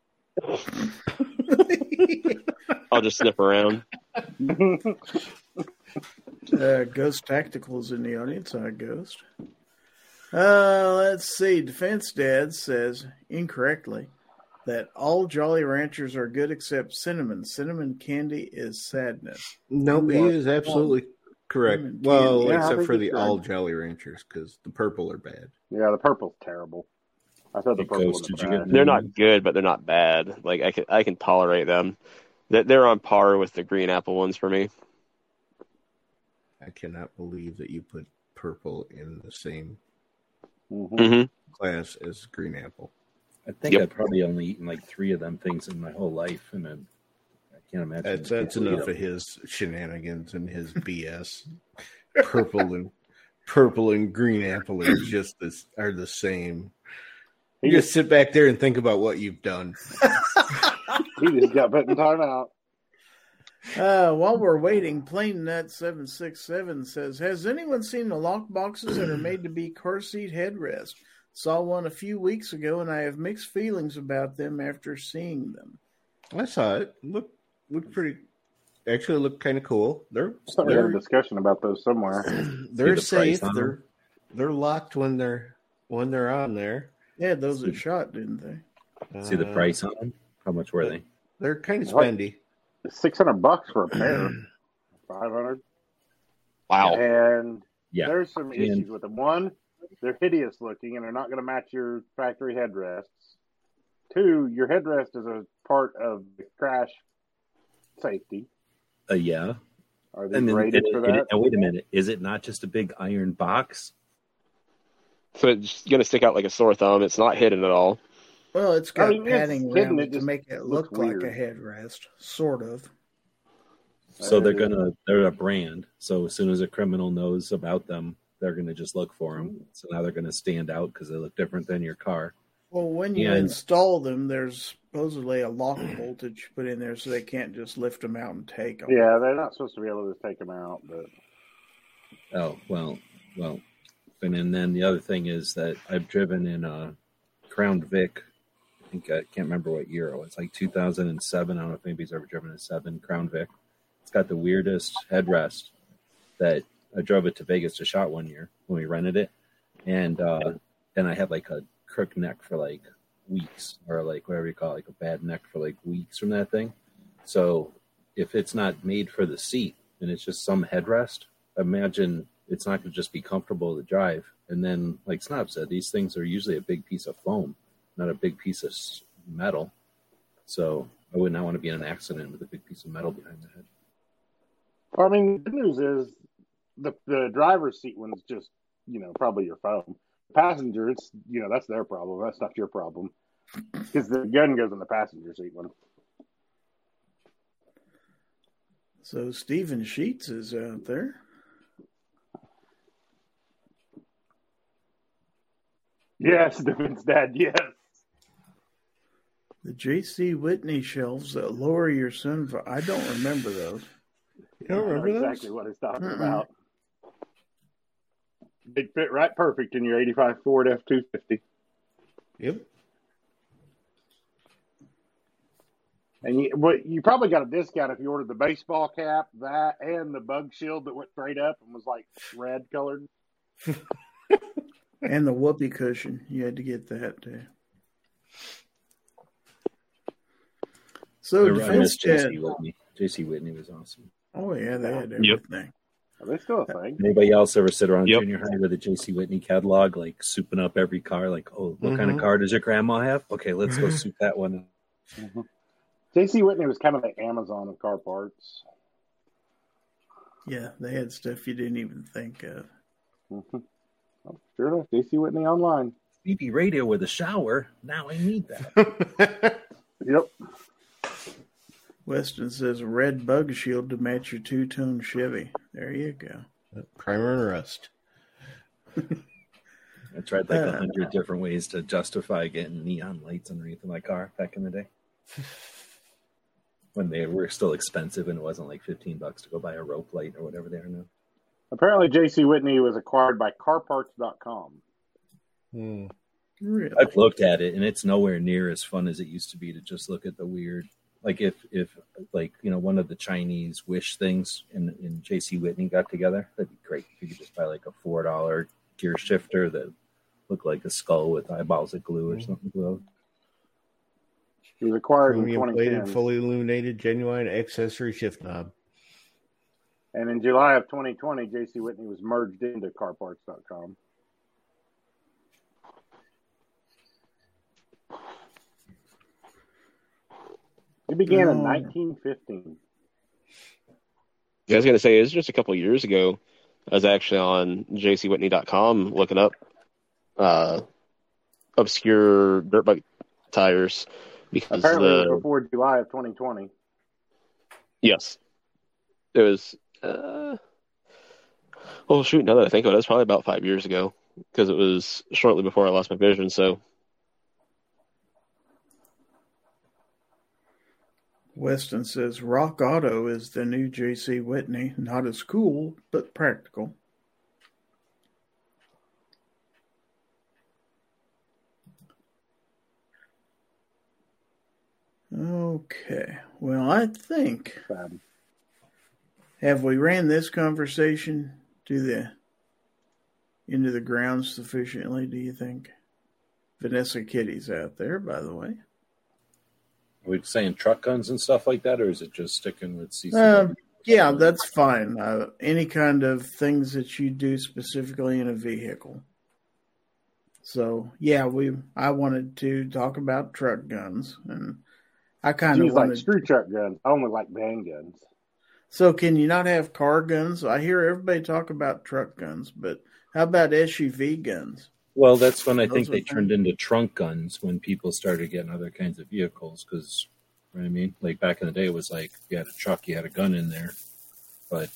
them. I'll just sniff around. uh, Ghost Tactical's in the audience. Hi, Ghost. Uh, let's see. Defense Dad says incorrectly that all Jolly Ranchers are good except cinnamon. Cinnamon candy is sadness. No, nope, he is absolutely well, correct. Well, yeah, except for the all right. Jolly Ranchers, because the purple are bad. Yeah, the purple's terrible. I thought the purple was bad. They're not good, but they're not bad. Like I can, I can tolerate them. They're on par with the green apple ones for me. I cannot believe that you put purple in the same mm-hmm. class as green apple. I think yep. I've probably only eaten like three of them things in my whole life, and I, I can't imagine. That's, that's enough of his shenanigans and his B S. Purple and purple and green apple is just this are the same. You just sit back there and think about what you've done. He just got put in timeout. Uh, while we're waiting, Plain Nut seven six seven says, has anyone seen the lock boxes that are made to be car seat headrests? Saw one a few weeks ago, and I have mixed feelings about them after seeing them. I saw it. Look, look pretty. Actually, look kind of cool. They're they're a discussion about those somewhere. They're the safe. They're them. they're locked when they're when they're on there. Yeah, those are shot, didn't they? See uh, the price on them. How much were they? They're kind of spendy. Six hundred bucks for a pair. Five hundred. Wow. And yeah. there's some and, issues with them. One, they're hideous looking, and they're not going to match your factory headrests. Two, your headrest is a part of the crash safety. Uh, yeah. Are they and rated then, for it, that? It, now, wait a minute. Is it not just a big iron box? So it's going to stick out like a sore thumb. It's not hidden at all. Well, it's got I mean, padding it's around it to make it look weird. Like a headrest, sort of. So they're going to, they're a brand. So as soon as a criminal knows about them, they're going to just look for them. So now they're going to stand out because they look different than your car. Well, when you and, install them, there's supposedly a lock voltage put in there so they can't just lift them out and take them. Yeah, they're not supposed to be able to just take them out. But Oh, well, well. And, and then the other thing is that I've driven in a Crown Vic. I think I can't remember what year it was. It's like two thousand seven. I don't know if anybody's ever driven a seven Crown Vic. It's got the weirdest headrest that I drove it to Vegas to shot one year when we rented it. And uh, and I had like a crook neck for like weeks, or like whatever you call it, like a bad neck for like weeks from that thing. So if it's not made for the seat and it's just some headrest, imagine it's not going to just be comfortable to drive. And then, like Snob said, these things are usually a big piece of foam, not a big piece of metal. So I would not want to be in an accident with a big piece of metal behind the head. I mean, the good news is the the driver's seat one's just, you know, probably your phone. Passenger, it's, you know, that's their problem. That's not your problem. Because the gun goes in the passenger seat one. So Stephen Sheets is out there. Yes, Stephen's dad, yes. The J C. Whitney shelves that lower your son for, I don't remember those. You don't remember I don't know those? Exactly what he's talking uh-uh. about. They fit right perfect in your eighty-five Ford F two fifty. Yep. And you, well, you probably got a discount if you ordered the baseball cap, that, and the bug shield that went straight up and was like red colored. And the whoopee cushion. You had to get that too. So, the defense chat. J C. Whitney was awesome. Oh, yeah, they had everything. Yep. Are they still a thing? Anybody else ever sit around yep. junior high with a J C. Whitney catalog, like souping up every car? Like, oh, what mm-hmm. kind of car does your grandma have? Okay, let's go soup that one. Mm-hmm. J C. Whitney was kind of the Amazon of car parts. Yeah, they had stuff you didn't even think of. Mm-hmm. Oh, sure enough, J C. Whitney online. C B radio with a shower. Now I need that. Yep. Weston says red bug shield to match your two-tone Chevy. There you go. Primer and rust. I tried like a hundred uh, different ways to justify getting neon lights underneath my car back in the day. When they were still expensive and it wasn't like fifteen bucks to go buy a rope light or whatever they are now. Apparently J C. Whitney was acquired by car parts dot com. Hmm. Really? I've looked at it and it's nowhere near as fun as it used to be to just look at the weird. Like if, if like, you know, one of the Chinese wish things in, in J C. Whitney got together, that'd be great. If you could just buy like a four dollar gear shifter that looked like a skull with eyeballs of glue or mm-hmm. something glowed. It was acquired in twenty ten. Fully illuminated, genuine accessory shift knob. And in July of twenty twenty, J C. Whitney was merged into car parts dot com. It began in nineteen fifteen. Yeah, I was going to say, it was just a couple of years ago. I was actually on J C Whitney dot com looking up uh, obscure dirt bike tires. Because Apparently the, it was before July of twenty twenty. Yes. It was, uh, well, shoot, now that I think of it, it was probably about five years ago because it was shortly before I lost my vision, so. Weston says, Rock Auto is the new J C Whitney. Not as cool, but practical. Okay. Well, I think... Um, have we ran this conversation to the into the ground sufficiently, do you think? Vanessa Kitty's out there, by the way. Are we saying truck guns and stuff like that, or is it just sticking with C C? Uh, yeah, that's fine. Uh, any kind of things that you do specifically in a vehicle. So, yeah, we. I wanted to talk about truck guns, and I kind of wanted like street truck guns. I only like band guns. So, can you not have car guns? I hear everybody talk about truck guns, but how about S U V guns? Well, that's when I Those think they fun. turned into trunk guns when people started getting other kinds of vehicles because, you know what I mean? Like back in the day, it was like you had a truck, you had a gun in there. But,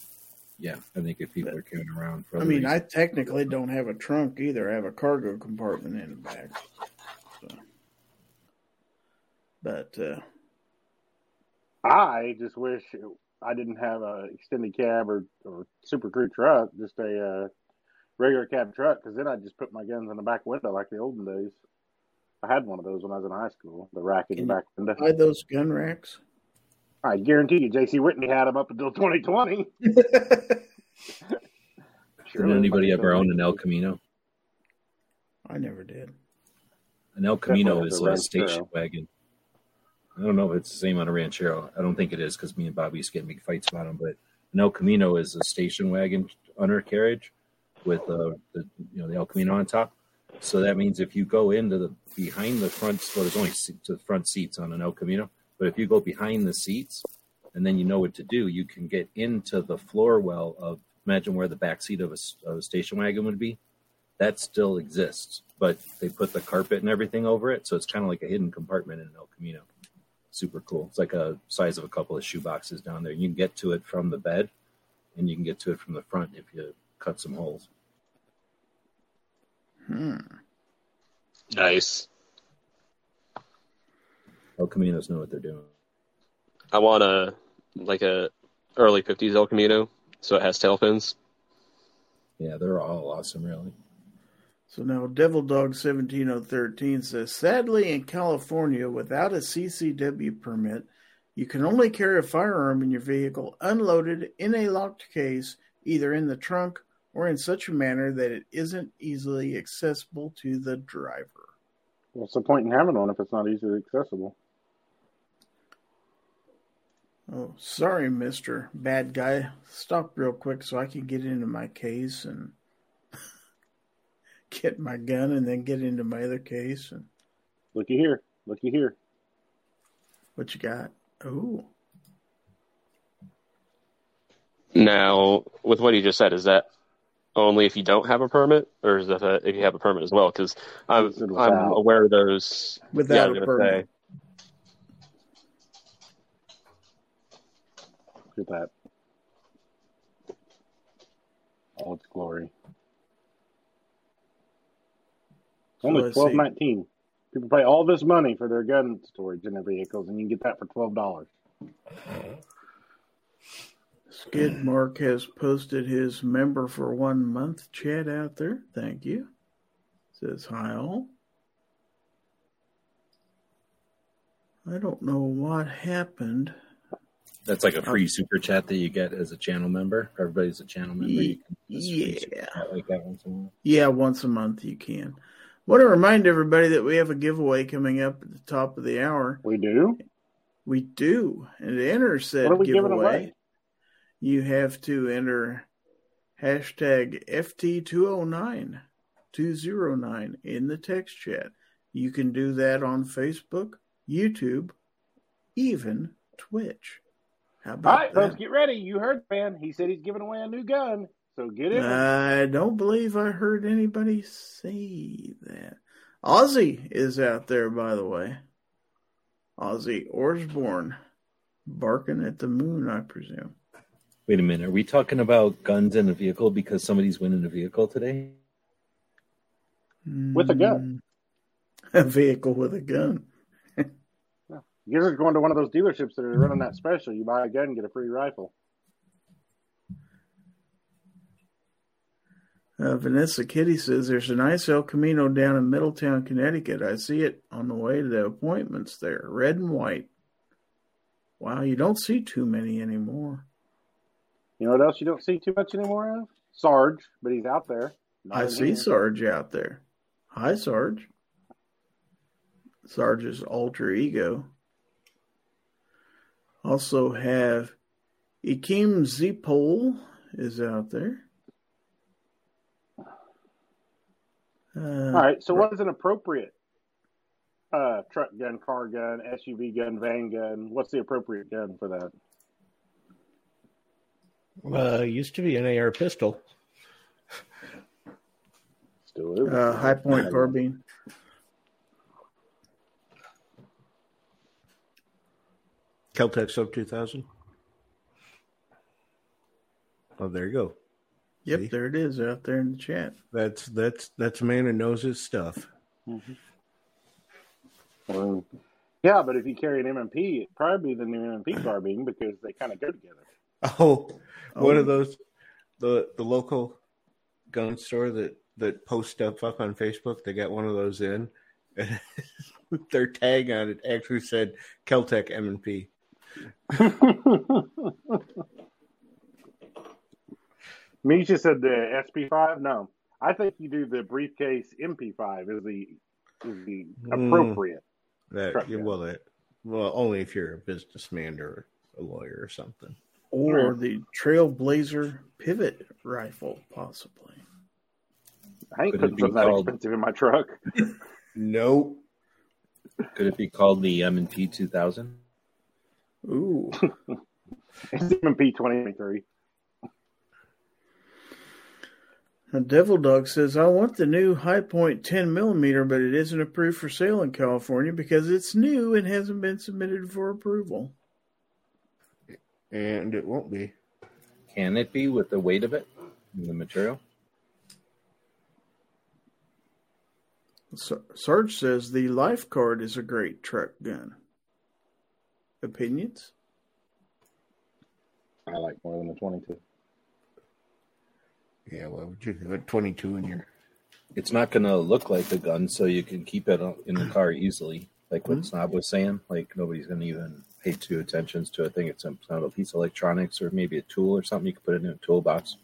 yeah, I think if people but, are carrying around for I mean, reasons, I technically don't have a trunk either. I have a cargo compartment in the back. So. But uh, I just wish I didn't have a extended cab or, or Super Crew truck, just a... Uh, regular cab truck, because then I just put my guns in the back window like the olden days. I had one of those when I was in high school, the rack in the back window. Buy those gun racks? I guarantee you, J C Whitney had them up until twenty twenty. Sure. Did anybody ever own an El Camino? I never did. An El Camino is a station wagon. I don't know if it's the same on a Ranchero. I don't think it is, because me and Bobby used to get big fights about them, but an El Camino is a station wagon undercarriage with uh, the you know the El Camino on top, so that means if you go into the behind the front, well, there's only to the front seats on an El Camino, but if you go behind the seats, and then you know what to do, you can get into the floor well of imagine where the back seat of a, of a station wagon would be. That still exists, but they put the carpet and everything over it, so it's kind of like a hidden compartment in an El Camino. Super cool. It's like a size of a couple of shoe boxes down there. You can get to it from the bed, and you can get to it from the front if you cut some holes. Hmm. Nice. El Caminos know what they're doing. I want a like a early fifties El Camino, so it has tail fins. Yeah, they're all awesome, really. So now, Devil Dog seventeen oh thirteen says, sadly, in California, without a C C W permit, you can only carry a firearm in your vehicle unloaded in a locked case, either in the trunk or in such a manner that it isn't easily accessible to the driver. What's the point in having one if it's not easily accessible? Oh, sorry, Mister Bad Guy. Stop real quick so I can get into my case and get my gun and then get into my other case. And... Looky here. Looky here. What you got? Ooh. Now, with what he just said, is that only if you don't have a permit, or is that a, if you have a permit as well? Because I'm, I'm aware of those. Without yeah, a permit. Look at that. All its glory. So only twelve dollars and nineteen cents. People pay all this money for their gun storage in their vehicles, and you can get that for twelve dollars. Skid Mark has posted his member for one month chat out there. Thank you. Says hi all. I don't know what happened. That's like a free super chat that you get as a channel member. Everybody's a channel member. You can yeah. Like that once a month. Yeah, once a month you can. I want to remind everybody that we have a giveaway coming up at the top of the hour. We do? We do. And to enter said giveaway, you have to enter hashtag F T two oh nine two oh nine in the text chat. You can do that on Facebook, YouTube, even Twitch. How about All right, that? Folks, get ready. You heard the man. He said he's giving away a new gun, so get in. I don't believe I heard anybody say that. Ozzy is out there, by the way. Ozzy Osbourne, barking at the moon, I presume. Wait a minute. Are we talking about guns in a vehicle because somebody's winning a vehicle today? With a gun. A vehicle with a gun. You're going to one of those dealerships that are running that special. You buy a gun and get a free rifle. Uh, Vanessa Kitty says, there's a nice El Camino down in Middletown, Connecticut. I see it on the way to the appointments there. Red and white. Wow, you don't see too many anymore. You know what else you don't see too much anymore of? Sarge, but he's out there. Not I see hand. Sarge out there. Hi, Sarge. Sarge's alter ego. Also have Ikim Zipol is out there. Uh, All right, so what is an appropriate uh, truck gun, car gun, S U V gun, van gun? What's the appropriate gun for that? Well, uh, used to be an A R pistol. Still is. Uh, High Point carbine. Kel-Tec sub two thousand. Oh, there you go. Yep, see? There it is out there in the chat. That's that's that's a man who knows his stuff. Mm-hmm. Well, yeah, but if you carry an M and P, it'd probably be the new M and P carbine because they kind of go together. Oh, oh, one of those the the local gun store that that posts stuff up on Facebook. They got one of those in, and their tag on it actually said Kel-Tec M and P. Misha said the S P five. No, I think you do the briefcase M P five is the is the appropriate. Mm, that, well, that, well, only if you're a businessman or a lawyer or something. Or the Trailblazer pivot rifle, possibly. I ain't Could putting something called... that expensive in my truck. Nope. Could it be called the M and P two thousand? Ooh. It's M and P twenty twenty-three. The Devil Dog says, I want the new High Point ten millimeter, but it isn't approved for sale in California because it's new and hasn't been submitted for approval. And it won't be. Can it be with the weight of it, the material? Sarge says the Life Card is a great truck gun. Opinions? I like more than a twenty-two. Yeah, why would you have a twenty-two in your... It's not going to look like a gun, so you can keep it in the car easily. Like what mm-hmm. Snob was saying, like nobody's going to even pay two attentions to. I think it's some kind of a piece of electronics or maybe a tool or something. You could put it in a toolbox.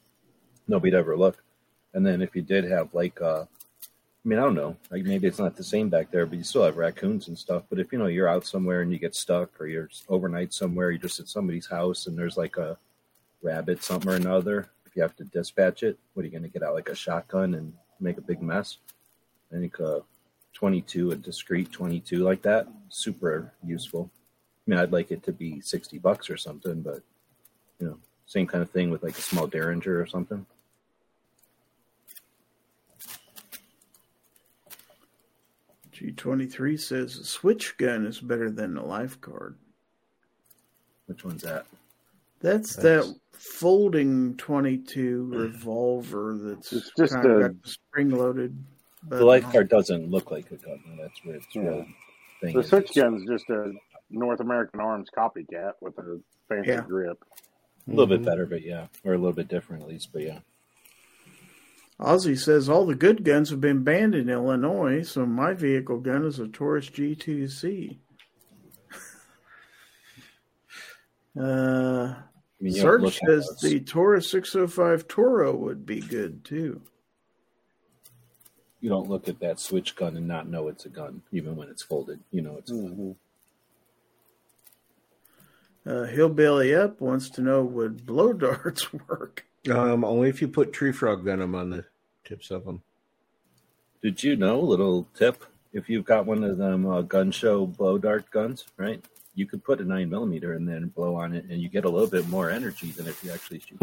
Nobody'd ever look. And then if you did have like, uh, I mean, I don't know, like maybe it's not the same back there, but you still have raccoons and stuff. But if, you know, you're out somewhere and you get stuck or you're overnight somewhere, you're just at somebody's house and there's like a rabbit, something or another. If you have to dispatch it, what are you going to get out? Like a shotgun and make a big mess? I think a twenty-two, a discreet twenty-two like that, super useful. I mean, I'd like it to be sixty bucks or something, but, you know, same kind of thing with like a small Derringer or something. G twenty-three says a switch gun is better than a Life Card. Which one's that? That's nice. That folding twenty-two revolver that's it's just kind a, of spring-loaded. The Life Card doesn't look like a gun. That's where it's yeah. really thing. The switch gun's just a North American Arms copycat with a fancy yeah. grip. A little mm-hmm. bit better, but yeah. Or a little bit different, at least, but yeah. Ozzy says, all the good guns have been banned in Illinois, so my vehicle gun is a Taurus G two C. uh... I mean, Sarge says the Taurus six oh five Toro would be good, too. You don't look at that switch gun and not know it's a gun, even when it's folded. You know it's mm-hmm. a gun. Uh, Hillbilly Up wants to know, would blow darts work? Um, only if you put tree frog venom on the tips of them. Did you know, little tip, if you've got one of them uh, gun show blow dart guns, right? You could put a nine millimeter and then blow on it, and you get a little bit more energy than if you actually shoot.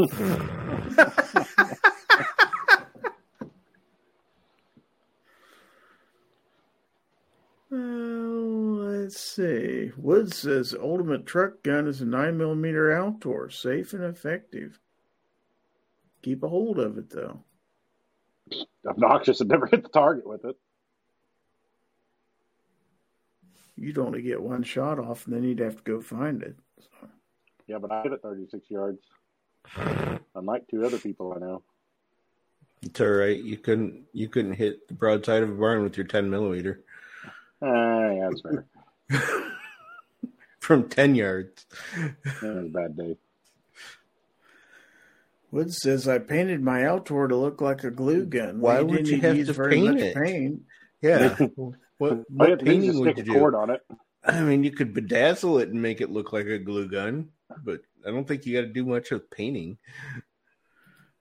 Well, let's see. Woods says ultimate truck gun is a nine millimeter Altor, safe and effective. Keep a hold of it though. Obnoxious and never hit the target with it. you'd only get one shot off, and then you'd have to go find it. So. Yeah, but I hit it thirty-six yards, unlike two other people I know. It's all right. You couldn't you couldn't hit the broadside of a barn with your ten millimeter. Uh, yeah, that's fair. From ten yards. That was a bad day. Wood says I painted my Altor to look like a glue gun. Why we would you have to paint it? Paint. Yeah. what what I painting to would stick you do? Cord on it. I mean, you could bedazzle it and make it look like a glue gun, but I don't think you got to do much with painting.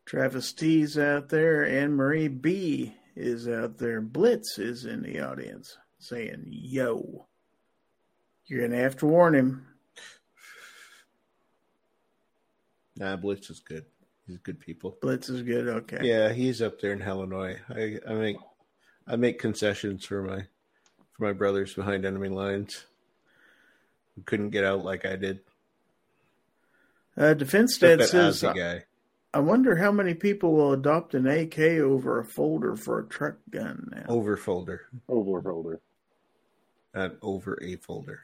Travis T's out there. Anne-Marie B is out there. Blitz is in the audience saying, yo, you're going to have to warn him. Nah, Blitz is good. He's good people. Blitz is good, okay. Yeah, he's up there in Illinois. I, I make I make concessions for my for my brothers behind enemy lines who couldn't get out like I did. Uh, Defense Dad says... guy. I wonder how many people will adopt an A K over a folder for a truck gun now. Over folder. Over folder. Not over a folder.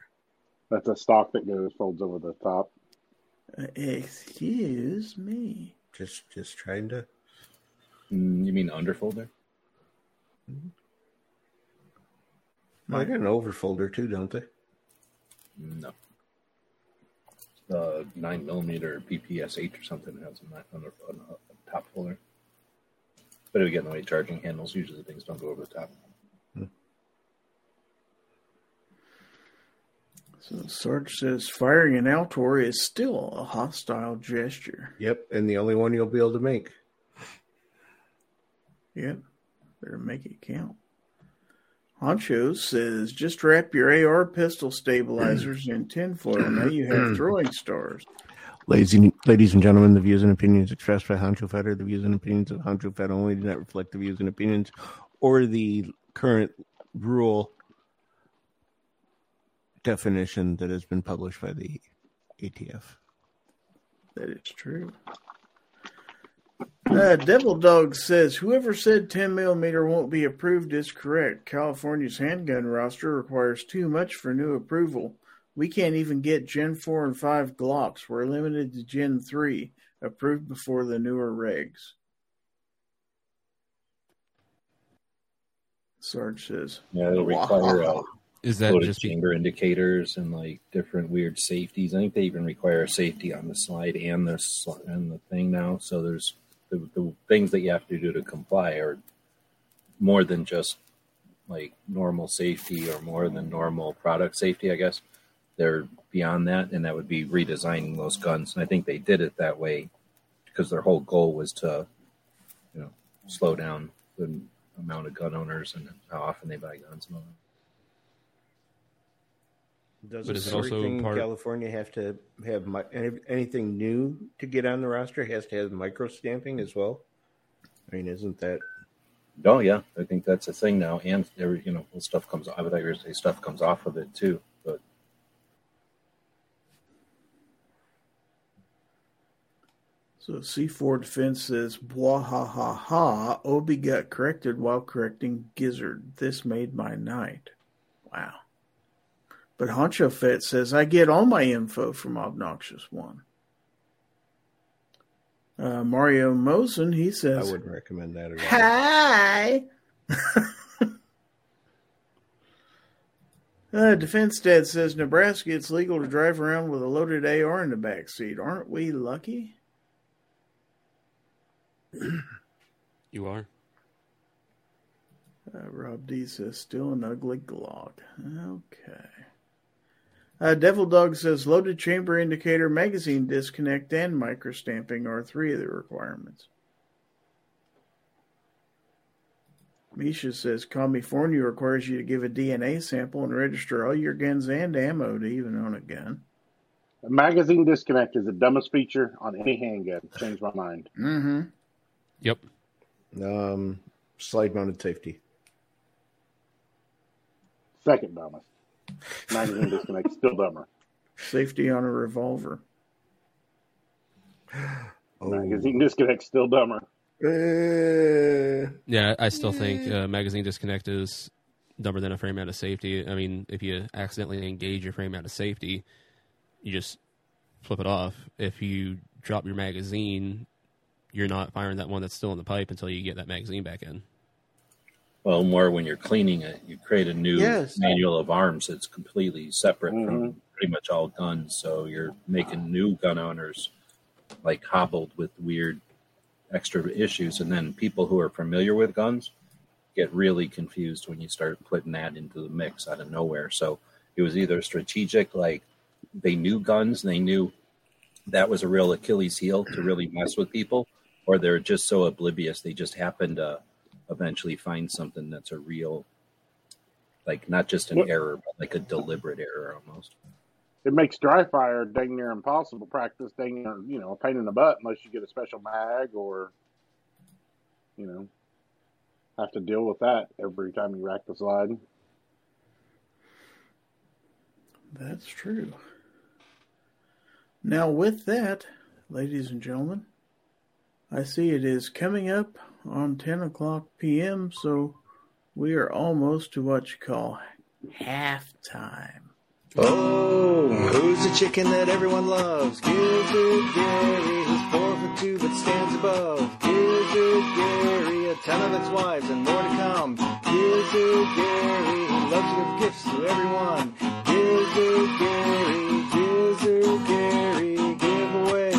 That's a stock that goes folds over the top. Uh, excuse me. Just just trying to... Mm, you mean under folder? Mm-hmm. Well, I got an over folder too, don't they? No. The nine millimeter P P S H or something has on the, on the top folder, but it would get in the way of charging handles. Usually, things don't go over the top. Hmm. So Sarge says firing an Altor is still a hostile gesture. Yep, and the only one you'll be able to make. Yep, better make it count. Honcho says, just wrap your A R pistol stabilizers in tinfoil. Now you have throwing stars. Lazy, ladies and gentlemen, the views and opinions expressed by Honcho Fett are the views and opinions of Honcho Fett only, do not reflect the views and opinions or the current rule definition that has been published by the A T F. That is true. Uh, Devil Dog says, whoever said ten millimeter won't be approved is correct. California's handgun roster requires too much for new approval. We can't even get Gen four and five Glocks. We're limited to Gen three, approved before the newer regs. Sarge says. Yeah, it'll require uh, is that just chamber be- indicators and like different weird safeties. I think they even require a safety on the slide and the, sl- and the thing now, so there's The, the things that you have to do to comply are more than just like normal safety or more than normal product safety, I guess. They're beyond that, and that would be redesigning those guns. And I think they did it that way because their whole goal was to, you know, slow down the amount of gun owners and how often they buy guns and all that. Doesn't but everything also part... California have to have my, anything new to get on the roster has to have micro stamping as well? I mean, isn't that? Oh yeah, I think that's a thing now, and every you know stuff comes. I would like to say stuff comes off of it too, but so C four Defense says, "Blah ha ha ha." Obi got corrected while correcting Gizzard. This made my night. Wow. But Honcho Fett says, I get all my info from Obnoxious One. Uh, Mario Mosen, he says... I wouldn't recommend that at all. Hi! uh, Defense Dad says, Nebraska, it's legal to drive around with a loaded A R in the backseat. Aren't we lucky? You are. Uh, Rob D says, still an ugly Glock. Okay. Uh, Devil Dog says, loaded chamber indicator, magazine disconnect, and microstamping are three of the requirements. Misha says, California requires you to give a D N A sample and register all your guns and ammo to even own a gun. A magazine disconnect is the dumbest feature on any handgun. Changed my mind. Mm-hmm. Yep. Um, slide-mounted safety. Second dumbest. Magazine disconnect, still dumber. Safety on a revolver. Oh. Magazine disconnect, still dumber. Uh, yeah, I still yeah. think uh, magazine disconnect is dumber than a frame out of safety. I mean, if you accidentally engage your frame out of safety, you just flip it off. If you drop your magazine, you're not firing that one that's still in the pipe until you get that magazine back in. Well, more when you're cleaning it, you create a new yes. manual of arms that's completely separate mm-hmm. from pretty much all guns. So you're making new gun owners like hobbled with weird extra issues. And then people who are familiar with guns get really confused when you start putting that into the mix out of nowhere. So it was either strategic, like they knew guns and they knew that was a real Achilles heel to really mess with people, or they're just so oblivious. They just happen to eventually find something that's a real, like not just an what? error, but like a deliberate error almost. It makes dry fire dang near impossible practice, dang near, you know, a pain in the butt unless you get a special mag or, you know, have to deal with that every time you rack the slide. That's true. Now with that, ladies and gentlemen, I see it is coming up on ten o'clock p.m., so we are almost to what you call halftime. Oh, who's the chicken that everyone loves? Gizzard Gary, who's four foot two but stands above. Gizzard Gary, a ton of its wives and more to come. Gizzard Gary, who loves to give gifts to everyone. Gizzard Gary, Gizzard Gary, give away.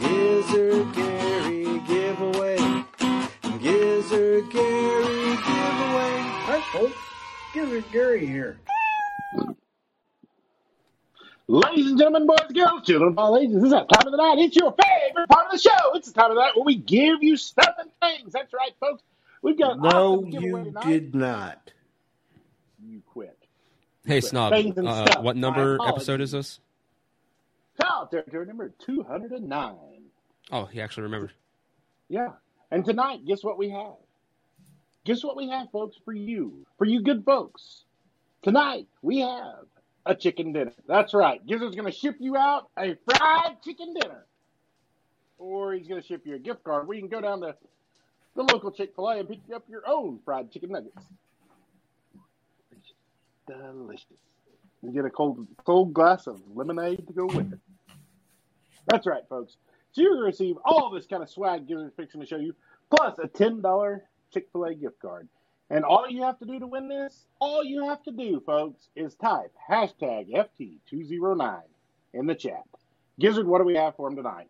Gizzard Gary, give away. Gizzard Gary, give away. Hi folks, Gizzard Gary here. Ladies and gentlemen, boys and girls, children of all ages, this is that time of the night. It's your favorite part of the show. It's the time of the night when we give you stuff and things. That's right, folks. We've got an awesome giveaway tonight. No, you did not. You quit. You hey, quit. Snob, uh, what number episode is this? Fowl Territory number two hundred nine. Oh, he actually remembered. Yeah. And tonight, guess what we have? Guess what we have, folks, for you. For you good folks. Tonight, we have a chicken dinner. That's right. Gizzard's going to ship you out a fried chicken dinner. Or he's going to ship you a gift card where you can go down to the local Chick-fil-A and pick you up your own fried chicken nuggets. Delicious. You get a cold, cold glass of lemonade to go with it. That's right, folks. So you're going to receive all this kind of swag Gizzard's fixing to show you, plus a ten dollars Chick-fil-A gift card. And all you have to do to win this, all you have to do, folks, is type hashtag F T two oh nine in the chat. Gizzard, what do we have for him tonight?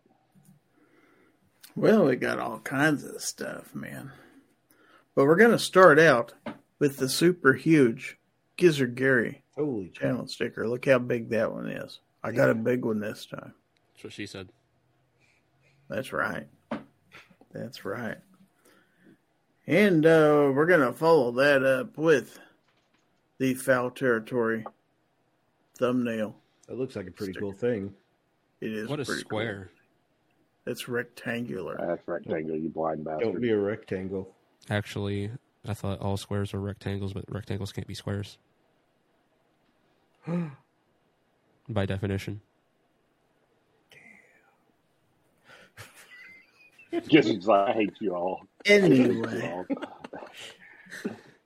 Well, we got all kinds of stuff, man. But we're going to start out with the super huge Gizzard Gary Holy channel sticker. Look how big that one is. I got a big one this time. That's what she said. That's right. That's right. And uh, we're going to follow that up with the Fowl Territory thumbnail. That looks like a pretty sticker. Cool thing. It is. What a square. Cool. It's rectangular. That's rectangular, you blind bastard. Don't be a rectangle. Actually, I thought all squares were rectangles, but rectangles can't be squares. By definition. Just like, I hate you all. Anyway,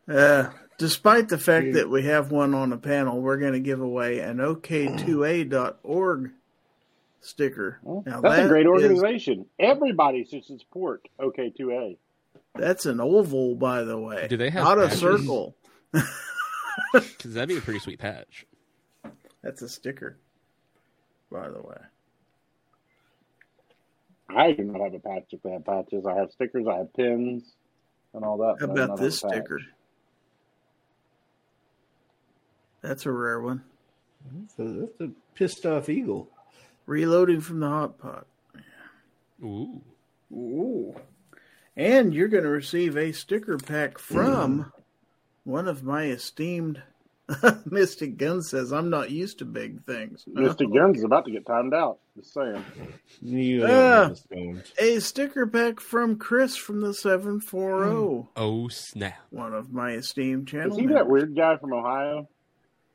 uh, despite the fact that we have one on the panel, we're going to give away an O K two A dot org sticker. Well, now that's that a great organization. Is, Everybody should support O K two A. That's an oval, by the way. Do they have not patches? A circle? Because that'd be a pretty sweet patch. That's a sticker, by the way. I do not have a patch if they have patches. I have stickers, I have pins, and all that. How about this sticker? That's a rare one. That's a, that's a pissed off eagle. Reloading from the hot pot. Ooh. Ooh. And you're going to receive a sticker pack from mm. one of my esteemed... Mystic Gun says, I'm not used to big things. No. Mystic Gun's about to get timed out. Just saying. You uh, a sticker pack from Chris from the seven forty. Oh, snap. One of my esteemed channel Is he members. That weird guy from Ohio?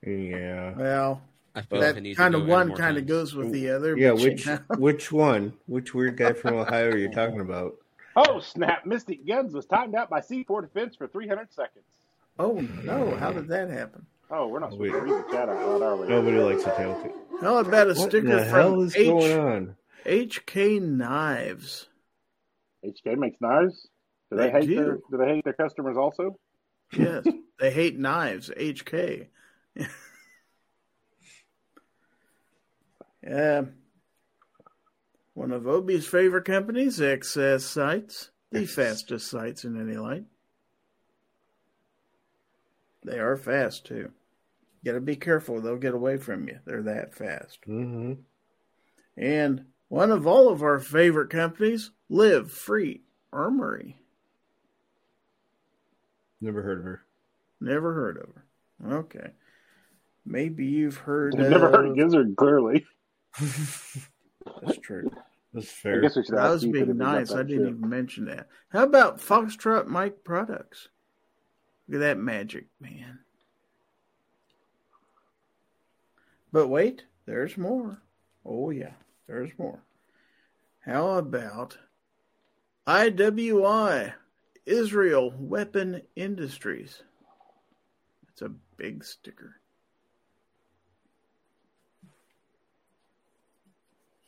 Yeah. Well, that kind of one kind of goes with the other. Yeah, which you know. which one? Which weird guy from Ohio are you talking about? Oh, snap. Mystic Guns was timed out by C four Defense for three hundred seconds. Oh, no. How did that happen? Oh, we're not supposed to read the chat out loud, are we? Nobody likes a penalty. How about a sticker from H K? What the hell is going on? H K Knives. H K makes knives? Do they, they hate do. Their, do they hate their customers also? Yes. They hate knives. H K. Yeah. One of Obi's favorite companies, X S Sights. The yes. fastest sights in any light. They are fast, too. You got to be careful. They'll get away from you. They're that fast. Mm-hmm. And one of all of our favorite companies, Live Free Armory. Never heard of her. Never heard of her. Okay. Maybe you've heard I've of... never heard of Gizzard, clearly. That's true. That's fair. I guess we should ask I was being nice. I didn't shit. even mention that. How about Foxtrot Mike Products? Look at that magic, man. But wait, there's more. Oh, yeah, there's more. How about I W I, Israel Weapon Industries? That's a big sticker.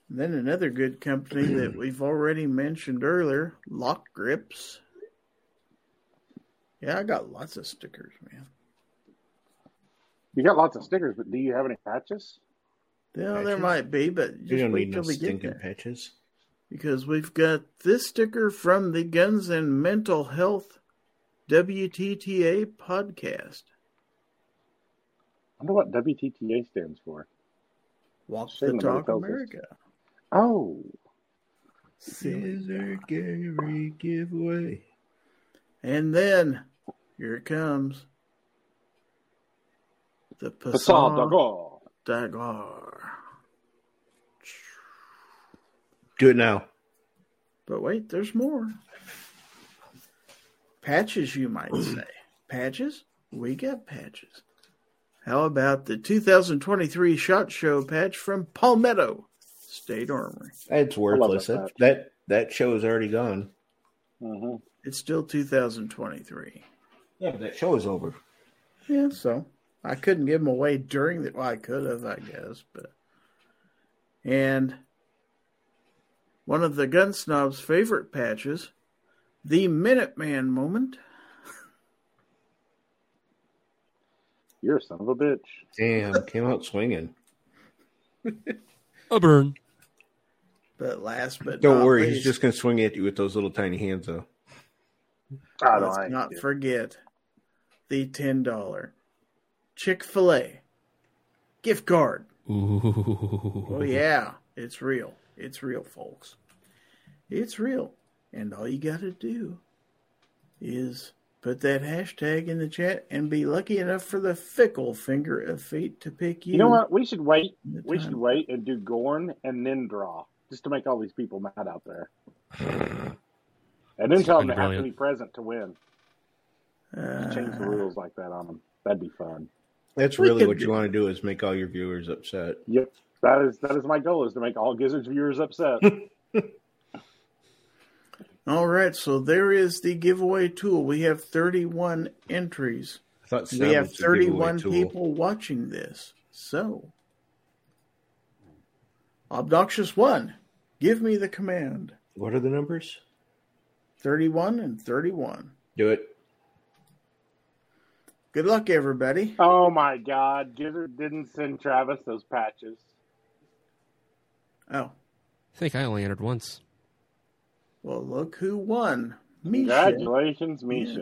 And then another good company that we've already mentioned earlier, Lock Grips. Yeah, I got lots of stickers, man. You got lots of stickers, but do you have any patches? Yeah, patches? There might be, but just you don't wait need till no we get there. Patches. Because we've got this sticker from the Guns and Mental Health W T T A podcast. I wonder what W T T A stands for. Walk the Talk America. Oh. Scissor Gary giveaway. And then... here it comes. The Passat Dagor. Dagor. Do it now. But wait, there's more. Patches, you might say. Patches? We got patches. How about the twenty twenty-three SHOT Show patch from Palmetto State Armory? It's worthless. That, that, that show is already gone. Mm-hmm. It's still two thousand twenty-three. Yeah, but that show is over. Yeah, so I couldn't give them away during the... Well, I could have, I guess, but... And one of the Gun Snob's favorite patches, the Minuteman moment. You're a son of a bitch. Damn, came out swinging. A burn. But last but Don't not worry, least, he's just going to swing at you with those little tiny hands, though. I Let's like not it. forget the ten dollars Chick-fil-A gift card. Ooh. Oh, yeah. It's real. It's real, folks. It's real. And all you got to do is put that hashtag in the chat and be lucky enough for the fickle finger of fate to pick you. You know what? We should wait. We should wait and do Gorn and then draw just to make all these people mad out there. And then tell them they have to be present to win. Uh, Change the rules like that on them. That'd be fun. That's really what you want to do is make all your viewers upset. Yep. That is that is my goal, is to make all Gizzard's viewers upset. All right. So there is the giveaway tool. We have thirty-one entries. I thought we have thirty-one people watching this. So, Obnoxious One, give me the command. What are the numbers? thirty-one and thirty-one. Do it. Good luck, everybody. Oh, my God. Gizzard didn't send Travis those patches. Oh. I think I only entered once. Well, look who won. Misha. Congratulations, Misha.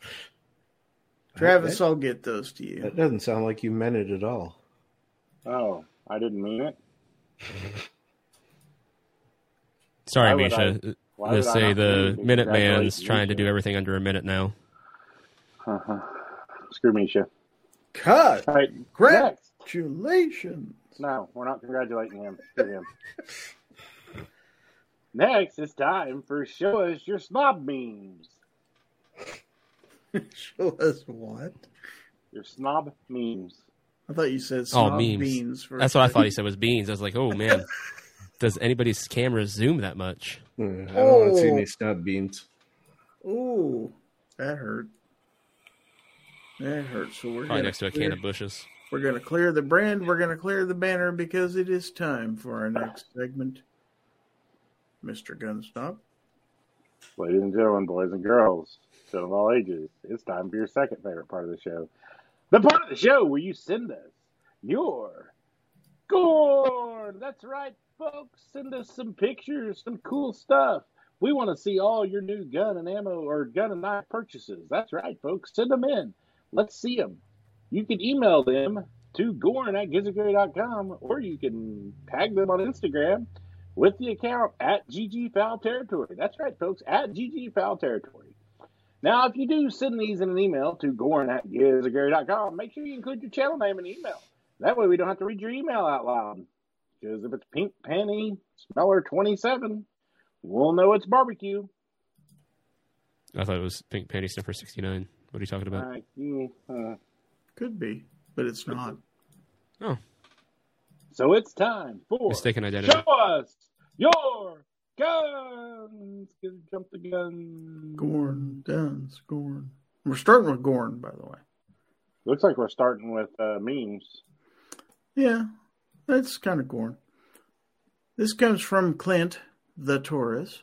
Yeah. Travis, that, I'll get those to you. That doesn't sound like you meant it at all. Oh, I didn't mean it? Sorry, Why Misha. Let's say the Minuteman's trying to do everything under a minute now. Uh-huh. Screw Misha. Cut! All right, congratulations! Next. No, we're not congratulating him. Screw him. Next, it's time for Show Us Your Snob Memes. Show us what? Your snob memes. I thought you said snob oh, memes. beans. For That's what I thought he said was beans. I was like, oh, man. Does anybody's camera zoom that much? Mm, I don't oh. want to see any snob beans. Ooh, that hurt. That hurts. So we're probably next to a clear, can of bushes. We're going to clear the brand. We're going to clear the banner because it is time for our next segment. Mister Gun Snob. Ladies and gentlemen, boys and girls, children of all ages, it's time for your second favorite part of the show. The part of the show where you send us your gore. That's right, folks. Send us some pictures, some cool stuff. We want to see all your new gun and ammo or gun and knife purchases. That's right, folks. Send them in. Let's see them. You can email them to gorn at gizzacary dot com, or you can tag them on Instagram with the account at G G Fowl Territory. That's right, folks, at G G Fowl Territory. Now, if you do send these in an email to gorn at gizzacary dot com, make sure you include your channel name in the email. That way we don't have to read your email out loud. Because if it's Pink Panty Smeller twenty-seven, we'll know it's barbecue. I thought it was Pink Panty Sniffer sixty-nine. What are you talking about? Uh, yeah, uh, Could be, but it's not. Oh. So it's time for mistaken identity. Show us your guns. Jump the gun. Gorn, guns, Gorn. We're starting with Gorn, by the way. Looks like we're starting with uh, memes. Yeah, that's kind of Gorn. This comes from Clint, the Taurus.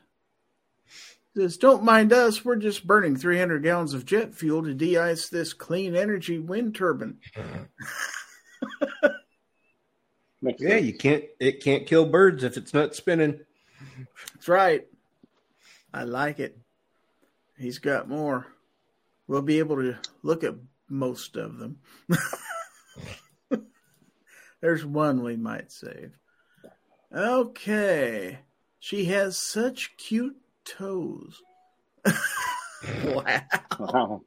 It says, don't mind us. We're just burning three hundred gallons of jet fuel to de-ice this clean energy wind turbine. Uh-huh. Makes yeah, sense. You can't. It can't kill birds if it's not spinning. That's right. I like it. He's got more. We'll be able to look at most of them. There's one we might save. Okay. She has such cute toes. Wow. Wow.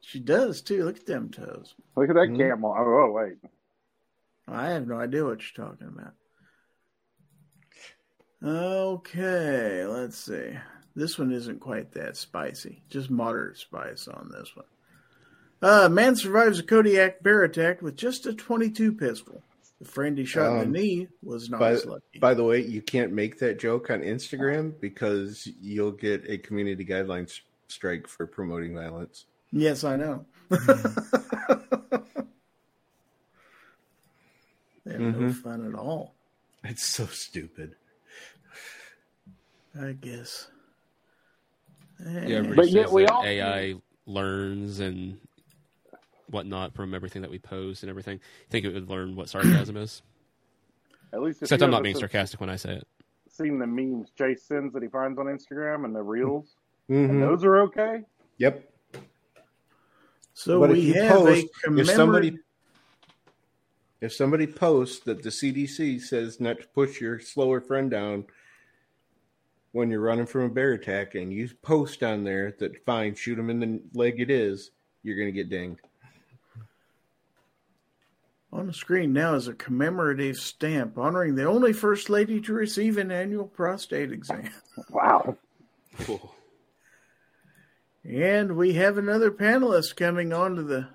She does too. Look at them toes. Look at that mm-hmm. camel. Oh, oh wait. I have no idea what you're talking about. Okay, let's see. This one isn't quite that spicy. Just moderate spice on this one. Uh, man survives a Kodiak bear attack with just a twenty-two pistol. The friend he shot um, in the knee was not by, as lucky. By the way, you can't make that joke on Instagram because you'll get a community guidelines strike for promoting violence. Yes, I know. They have mm-hmm. no fun at all. It's so stupid. I guess. Yeah, but yet we all A I learns and whatnot from everything that we post and everything. I think it would learn what sarcasm is. At least, except I'm not being sarcastic when I say it. Seen the memes Jay sends that he finds on Instagram and the reels, mm-hmm. and those are okay. Yep. So but we have post, a commemorative. If somebody... If somebody posts that the C D C says not to push your slower friend down when you're running from a bear attack and you post on there that, fine, shoot him in the leg it is, you're going to get dinged. On the screen now is a commemorative stamp honoring the only First Lady to receive an annual prostate exam. Wow. Cool. And we have another panelist coming on to the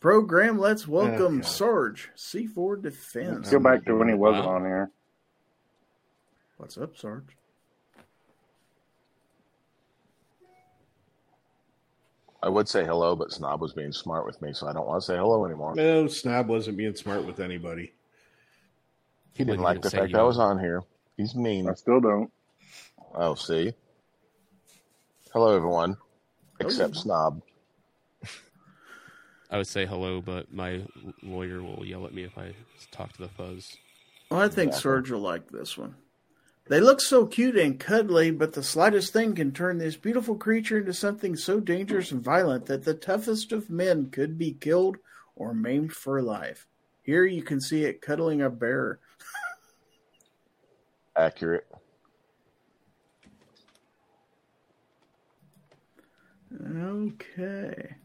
program. Let's welcome oh, Sarge, C four Defense. Let's go back to when he wasn't wow. on here. What's up, Sarge? I would say hello, but Snob was being smart with me, so I don't want to say hello anymore. No, Snob wasn't being smart with anybody. He, he didn't like the fact I was on here. He's mean. I still don't. Oh, see? Hello, everyone. Except oh. Snob. I would say hello, but my lawyer will yell at me if I talk to the fuzz. Well, I think Serge will like this one. They look so cute and cuddly, but the slightest thing can turn this beautiful creature into something so dangerous and violent that the toughest of men could be killed or maimed for life. Here you can see it cuddling a bear. Accurate. Okay.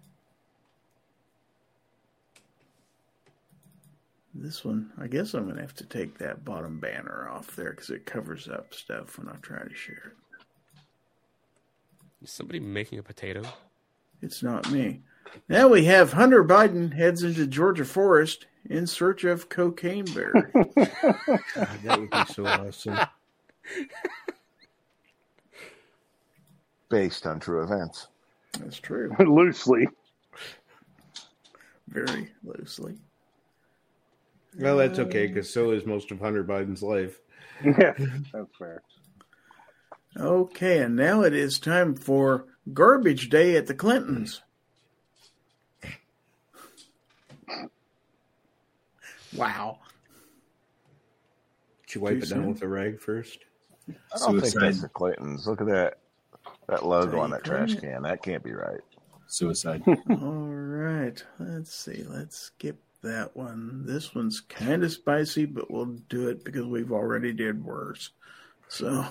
This one, I guess I'm going to have to take that bottom banner off there because it covers up stuff when I try to share it. Is somebody making a potato? It's not me. Now we have Hunter Biden heads into Georgia forest in search of cocaine bear. God, that would be so awesome. Based on true events. That's true. Loosely. very loosely. Well, that's okay, because so is most of Hunter Biden's life. Yeah, that's fair. Okay, and now it is time for Garbage Day at the Clintons. Wow. Did you wipe Too it soon? down with a rag first? I don't Suicide. think that's the Clintons. Look at that that logo on that trash can. That can't be right. Suicide. All right. Let's see. Let's skip that one. This one's kind of spicy, but we'll do it because we've already did worse. So.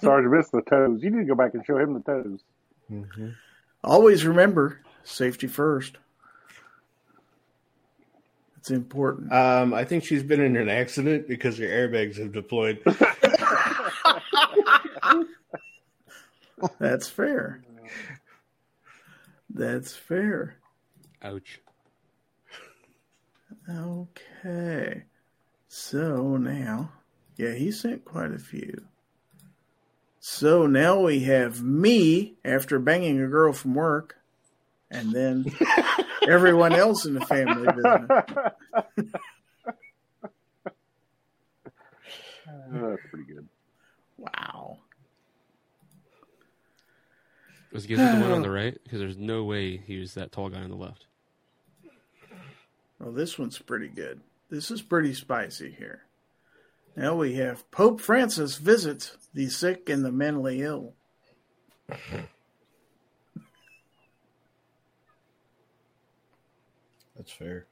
Sorry to miss the toes. You need to go back and show him the toes. Mm-hmm. Always remember, safety first. It's important. Um, I think she's been in an accident because her airbags have deployed. That's fair. That's fair. Ouch. Okay. So now, yeah, he sent quite a few. So now we have me after banging a girl from work, and then everyone else in the family business. Oh, that's pretty good. Wow. Was he the one on the right? Because there's no way he was that tall guy on the left. Well, this one's pretty good. This is pretty spicy here. Now we have Pope Francis visits the sick and the mentally ill. That's fair.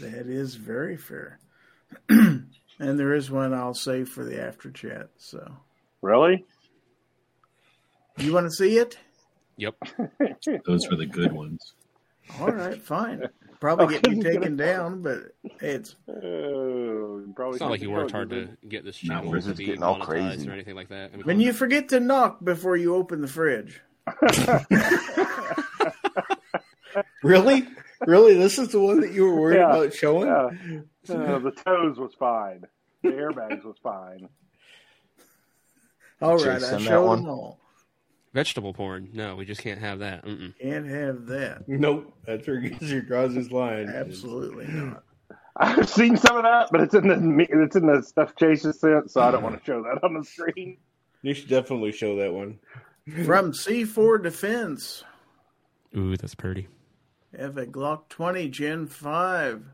That is very fair. And there is one I'll save for the after chat. So really, you want to see it? Yep. Those were the good ones. All right, fine. Probably get you taken down, but it's. Uh, probably it's not like you worked hard to get this channel to be monetized or anything like that. I mean, when you forget to knock before you open the fridge. Really? Really? This is the one that you were worried yeah. about showing? Yeah. Uh, the toes was fine. The airbags was fine. All right, I showed them all. Vegetable porn. No, we just can't have that. Mm-mm. Can't have that. Nope. That's where Geezer draws his line. Absolutely not. I've seen some of that, but it's in the it's in the stuff Chase's sent, so I don't want to show that on the screen. You should definitely show that one. From C four Defense. Ooh, that's pretty. I have a Glock twenty Gen five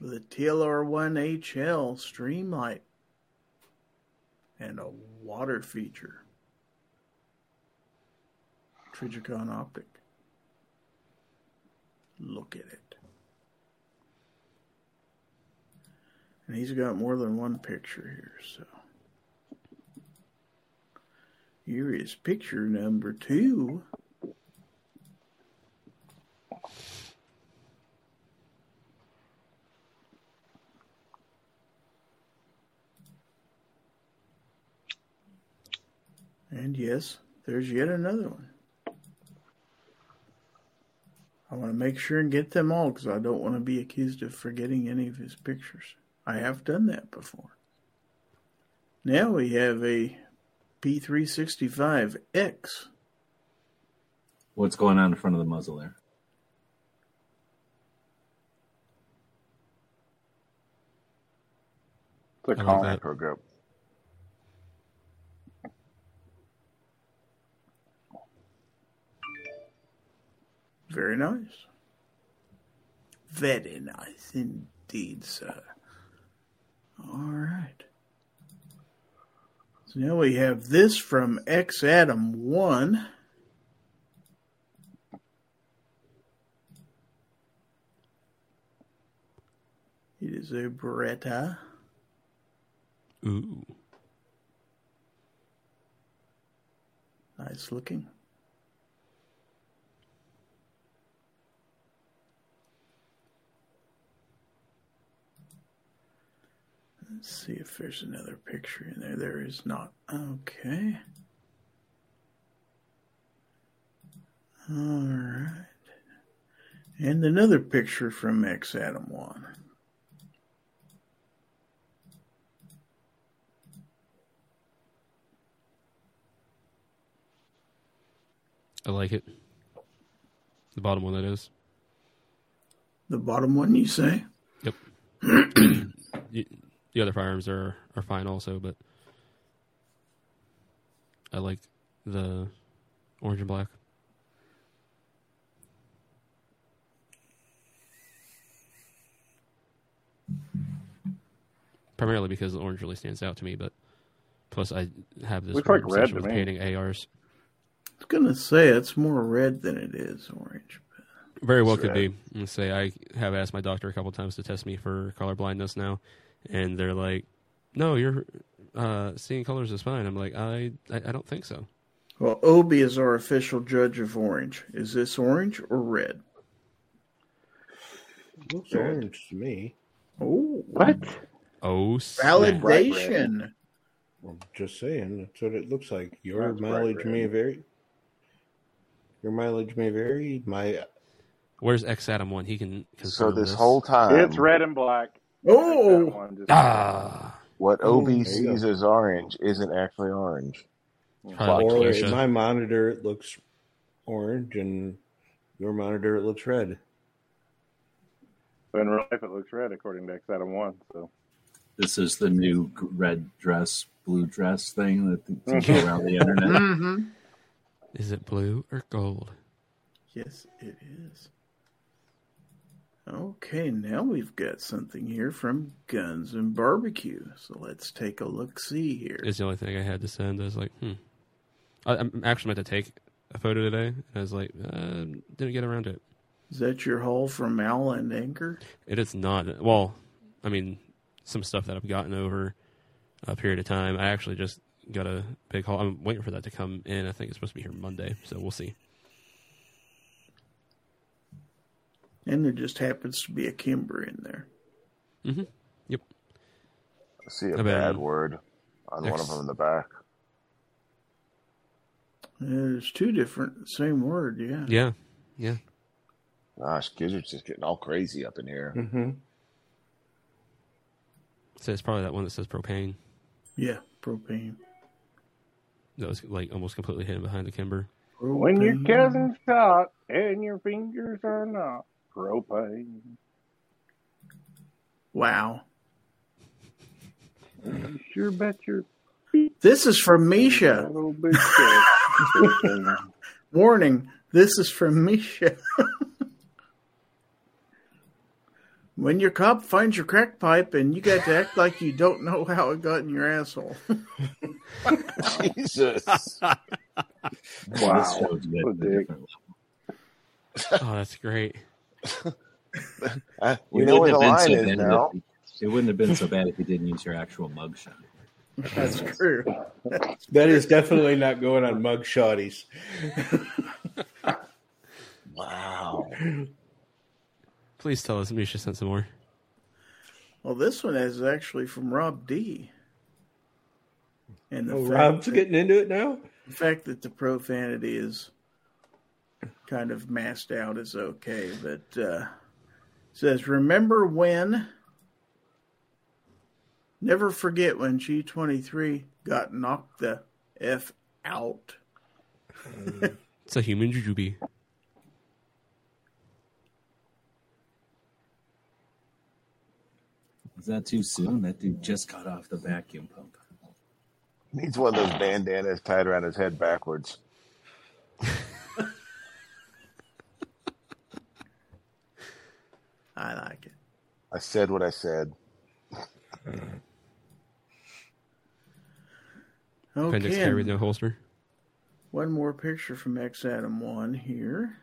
with a T L R one H L Streamlight and a water feature. Trigicon optic. Look at it. And he's got more than one picture here, so. Here is picture number two. And yes, there's yet another one. I want to make sure and get them all because I don't want to be accused of forgetting any of his pictures. I have done that before. Now we have a P three sixty-five X. What's going on in front of the muzzle there? It's a collar program. Very nice. Very nice indeed, sir. All right. So now we have this from X Adam one. It is a Beretta. Ooh. Nice looking. Let's see if there's another picture in there. There is not. Okay. All right. And another picture from X Adam one. I like it. The bottom one, that is. The bottom one, you say? Yep. The other firearms are, are fine also, but I like the orange and black. Primarily because the orange really stands out to me, but plus I have this like red with painting A Rs. I was going to say, it's more red than it is orange. Very well it's could red. be. Say I have asked my doctor a couple times to test me for color blindness now, and they're like, no, you're uh, seeing colors is fine. I'm like, I, I I don't think so. Well, Obi is our official judge of orange. Is this orange or red? It looks red. Orange to me. Oh. What? Oh, validation. Right, well, just saying, that's what it looks like. Your that's mileage right, may vary. Your mileage may vary. My where's X Adam one? He can. So this, this whole time, it's red and black. Oh, ah. What O B sees as orange isn't actually orange. Or in my monitor, it looks orange, and your monitor, it looks red. In real life, it looks red according to X Adam one. So. This is the new red dress, blue dress thing that's going around the internet. Mm-hmm. Is it blue or gold? Yes, it is. Okay, now we've got something here from Guns and Barbecue. So let's take a look-see here. It's the only thing I had to send. I was like, hmm. I, I'm actually meant to take a photo today. And I was like, uh, didn't get around to it. Is that your haul from Owl and Anchor? It is not. Well, I mean... some stuff that I've gotten over a period of time. I actually just got a big haul. I'm waiting for that to come in. I think it's supposed to be here Monday, so we'll see. And there just happens to be a Kimber in there. Mm-hmm. Yep. I see a I bad word on X. one of them in the back. There's two different, same word, yeah. Yeah, yeah. Gosh, kids are just getting all crazy up in here. Mm-hmm. So it's probably that one that says propane. Yeah, propane. That was like almost completely hidden behind the Kimber. Propane. When your cousin's shot and your fingers are not propane. Wow. You sure bet your feet. This is from Misha. Warning, this is from Misha. When your cop finds your crack pipe and you got to act like you don't know how it got in your asshole. Jesus. Wow. Oh, that's great. I, you know where the line so is now. If, it wouldn't have been so bad if you didn't use your actual mugshot. That's true. That's that true. Is definitely not going on mug shotties. Wow. Please tell us Misha sent some more. Well, this one is actually from Rob D. And the oh, Rob's that, getting into it now? The fact that the profanity is kind of masked out is okay, but uh, it says, remember when, never forget when G twenty-three got knocked the F out. Um, it's a human jujube. Is that too soon? That dude just got off the vacuum pump. Needs one of those bandanas tied around his head backwards. I like it. I said what I said. Okay. Appendix carry no holster. One more picture from X Adam one here.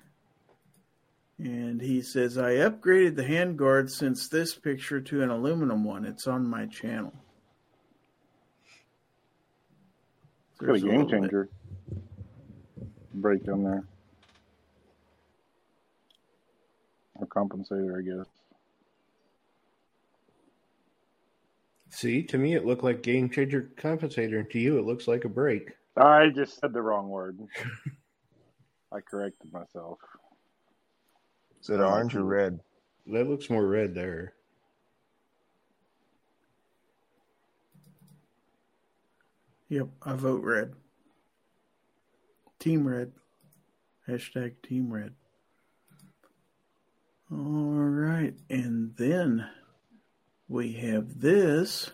And he says, I upgraded the handguard since this picture to an aluminum one. It's on my channel. It's got a game changer. Break down there. Or compensator, I guess. See, to me it looked like game changer compensator. And to you it looks like a break. I just said the wrong word. I corrected myself. Is it orange or red? That looks more red there. Yep, I vote red. Team red. Hashtag team red. then we have this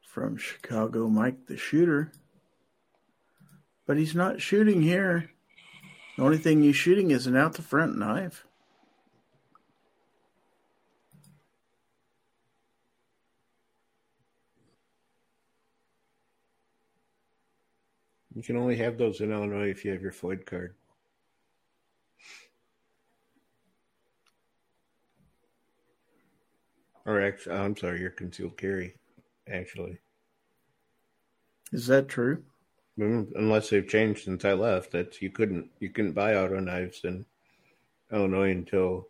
from Chicago Mike the Shooter. But he's not shooting here. The only thing he's shooting is an out-the-front knife. You can only have those in Illinois if you have your Floyd card. Or actually, I'm sorry, your concealed carry, actually. Is that true? Unless they've changed since I left, that you couldn't you couldn't buy auto knives in Illinois until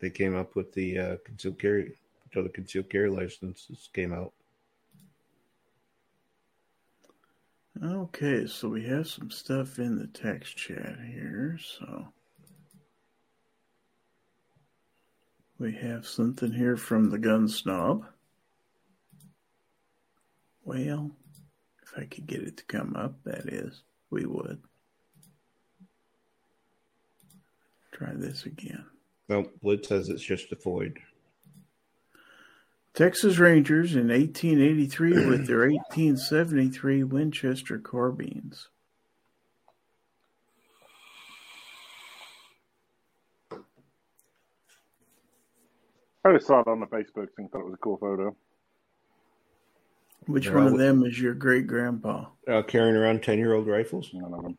they came up with the uh, concealed carry until the concealed carry licenses came out. Okay, so we have some stuff in the text chat here. So we have something here from the Gun Snob. Well, if I could get it to come up, that is, we would. Try this again. Well, Blitz says it's just a void. Texas Rangers in eighteen eighty-three with their eighteen seventy-three Winchester carbines. I just saw it on the Facebook and thought it was a cool photo. Which They're one of them with... is your great-grandpa? Uh, carrying around ten-year-old rifles? None of them.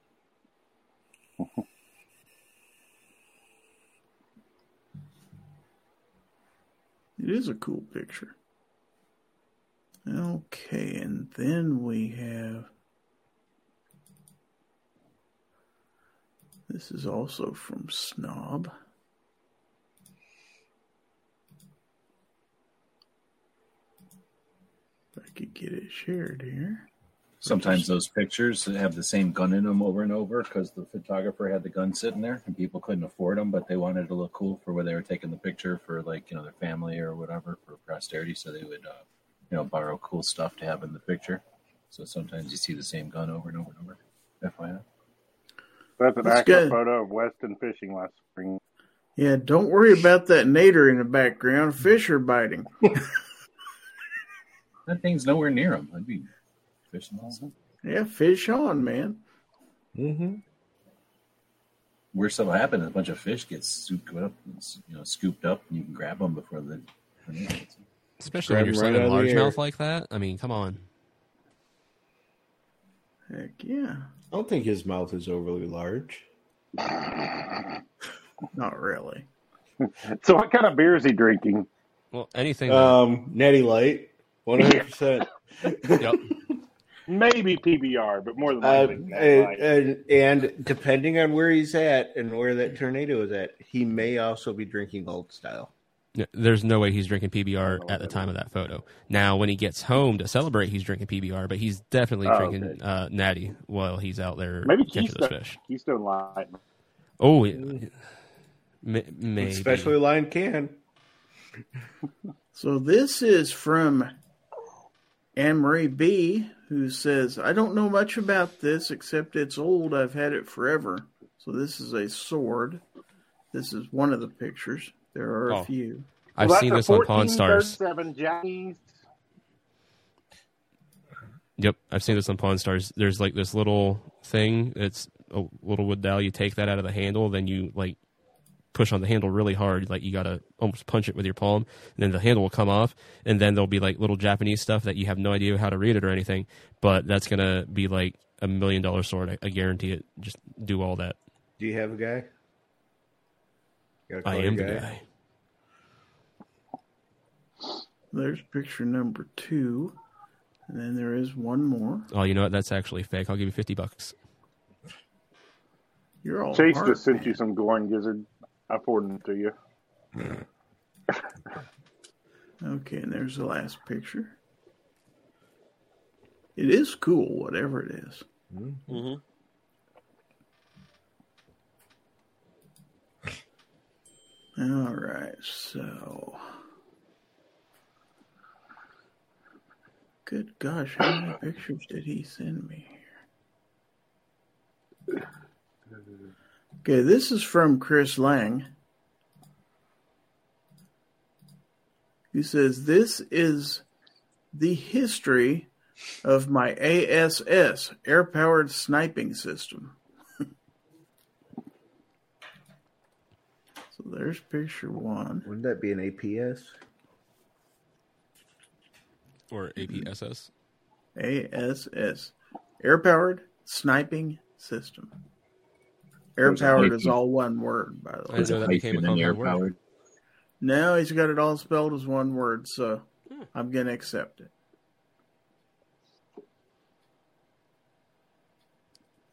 It is a cool picture. Okay, and then we have... This is also from Snob. If I could get it shared here. Sometimes those pictures have the same gun in them over and over because the photographer had the gun sitting there and people couldn't afford them, but they wanted it to look cool for where they were taking the picture for, like, you know, their family or whatever for posterity. So they would, uh, you know, borrow cool stuff to have in the picture. So sometimes you see the same gun over and over and over. F Y I. That's an accurate photo of Weston fishing last spring. Yeah, don't worry about that nader in the background. Fish are biting. That thing's nowhere near him. I'd be fishing also. Yeah, fish on, man. Mm-hmm. Worst that'll happen is a bunch of fish get scooped up, and, you know, scooped up, and you can grab them before the. Especially grab when you're right a largemouth like that. I mean, come on. Heck yeah! I don't think his mouth is overly large. Not really. So, what kind of beer is he drinking? Well, anything. Um, like... Natty Light. One hundred percent. Yep. Maybe P B R, but more than likely. Uh, and, and depending on where he's at and where that tornado is at, he may also be drinking Old Style. Yeah, there's no way he's drinking P B R at the time of that photo. Now, when he gets home to celebrate, he's drinking P B R, but he's definitely oh, drinking okay. uh, Natty while he's out there Maybe catching Keystone, those fish. Keystone Light. Oh, yeah. Maybe. Especially Lion Can. So this is from... Amory B, who says, I don't know much about this, except it's old. I've had it forever. So this is a sword. This is one of the pictures. There are oh. a few. I've well, seen this on Pawn Stars. Yep, I've seen this on Pawn Stars. There's like this little thing. It's a little wood dowel. You take that out of the handle, then you like push on the handle really hard, like you gotta almost punch it with your palm, and then the handle will come off, and then there'll be like little Japanese stuff that you have no idea how to read it or anything, but that's gonna be like a million dollar sword. I, I guarantee it. Just do all that. Do you have a guy? I am guy. the guy. There's picture number two, and then there is one more. Oh, you know what? That's actually fake. I'll give you fifty bucks. You're all Chase just sent you some Gorn Gizzard. I poured them to you. Okay, and there's the last picture. It is cool, whatever it is. Mm-hmm. All right, so... Good gosh, how many pictures did he send me here? Okay, this is from Chris Lang. He says, this is the history of my A S S, air-powered sniping system. So there's picture one. Wouldn't that be an A P S? Or A P S S? A S S. Air-powered sniping system. Air-powered is all one word, by the way. I know that became a common word. No, he's got it all spelled as one word, so yeah. I'm going to accept it.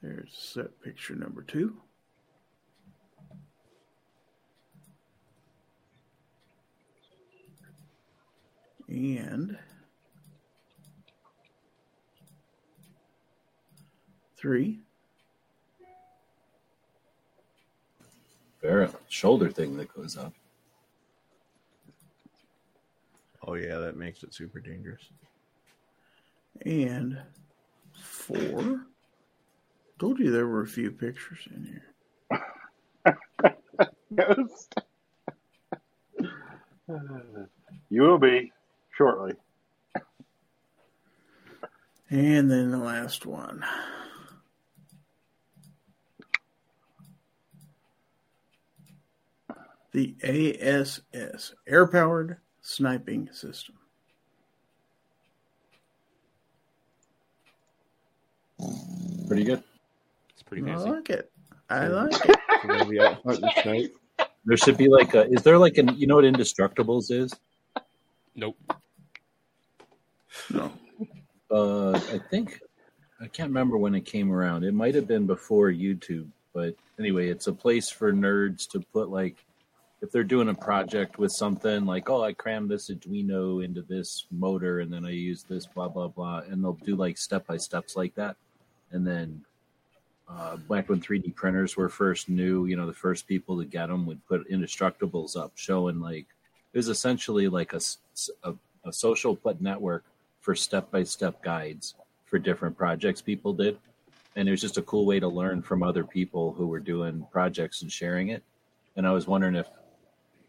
There's set picture number two. And three. Barrel shoulder thing that goes up. Oh, yeah, that makes it super dangerous. And four. Told you there were a few pictures in here. Ghost. You will be shortly. And then the last one. The A S S, air-powered sniping system. Pretty good. It's pretty nice. I like it. I like it. There should be like a, is there like an, you know what Indestructibles is? Nope. No. Uh, I think, I can't remember when it came around. It might have been before YouTube, but anyway, it's a place for nerds to put like, if they're doing a project with something like, oh, I crammed this Arduino into this motor and then I use this blah, blah, blah. And they'll do like step-by-steps like that. And then uh, back when three D printers were first new, you know, the first people to get them would put Indestructibles up showing like, it was essentially like a, a, a social network for step-by-step guides for different projects people did. And it was just a cool way to learn from other people who were doing projects and sharing it. And I was wondering if,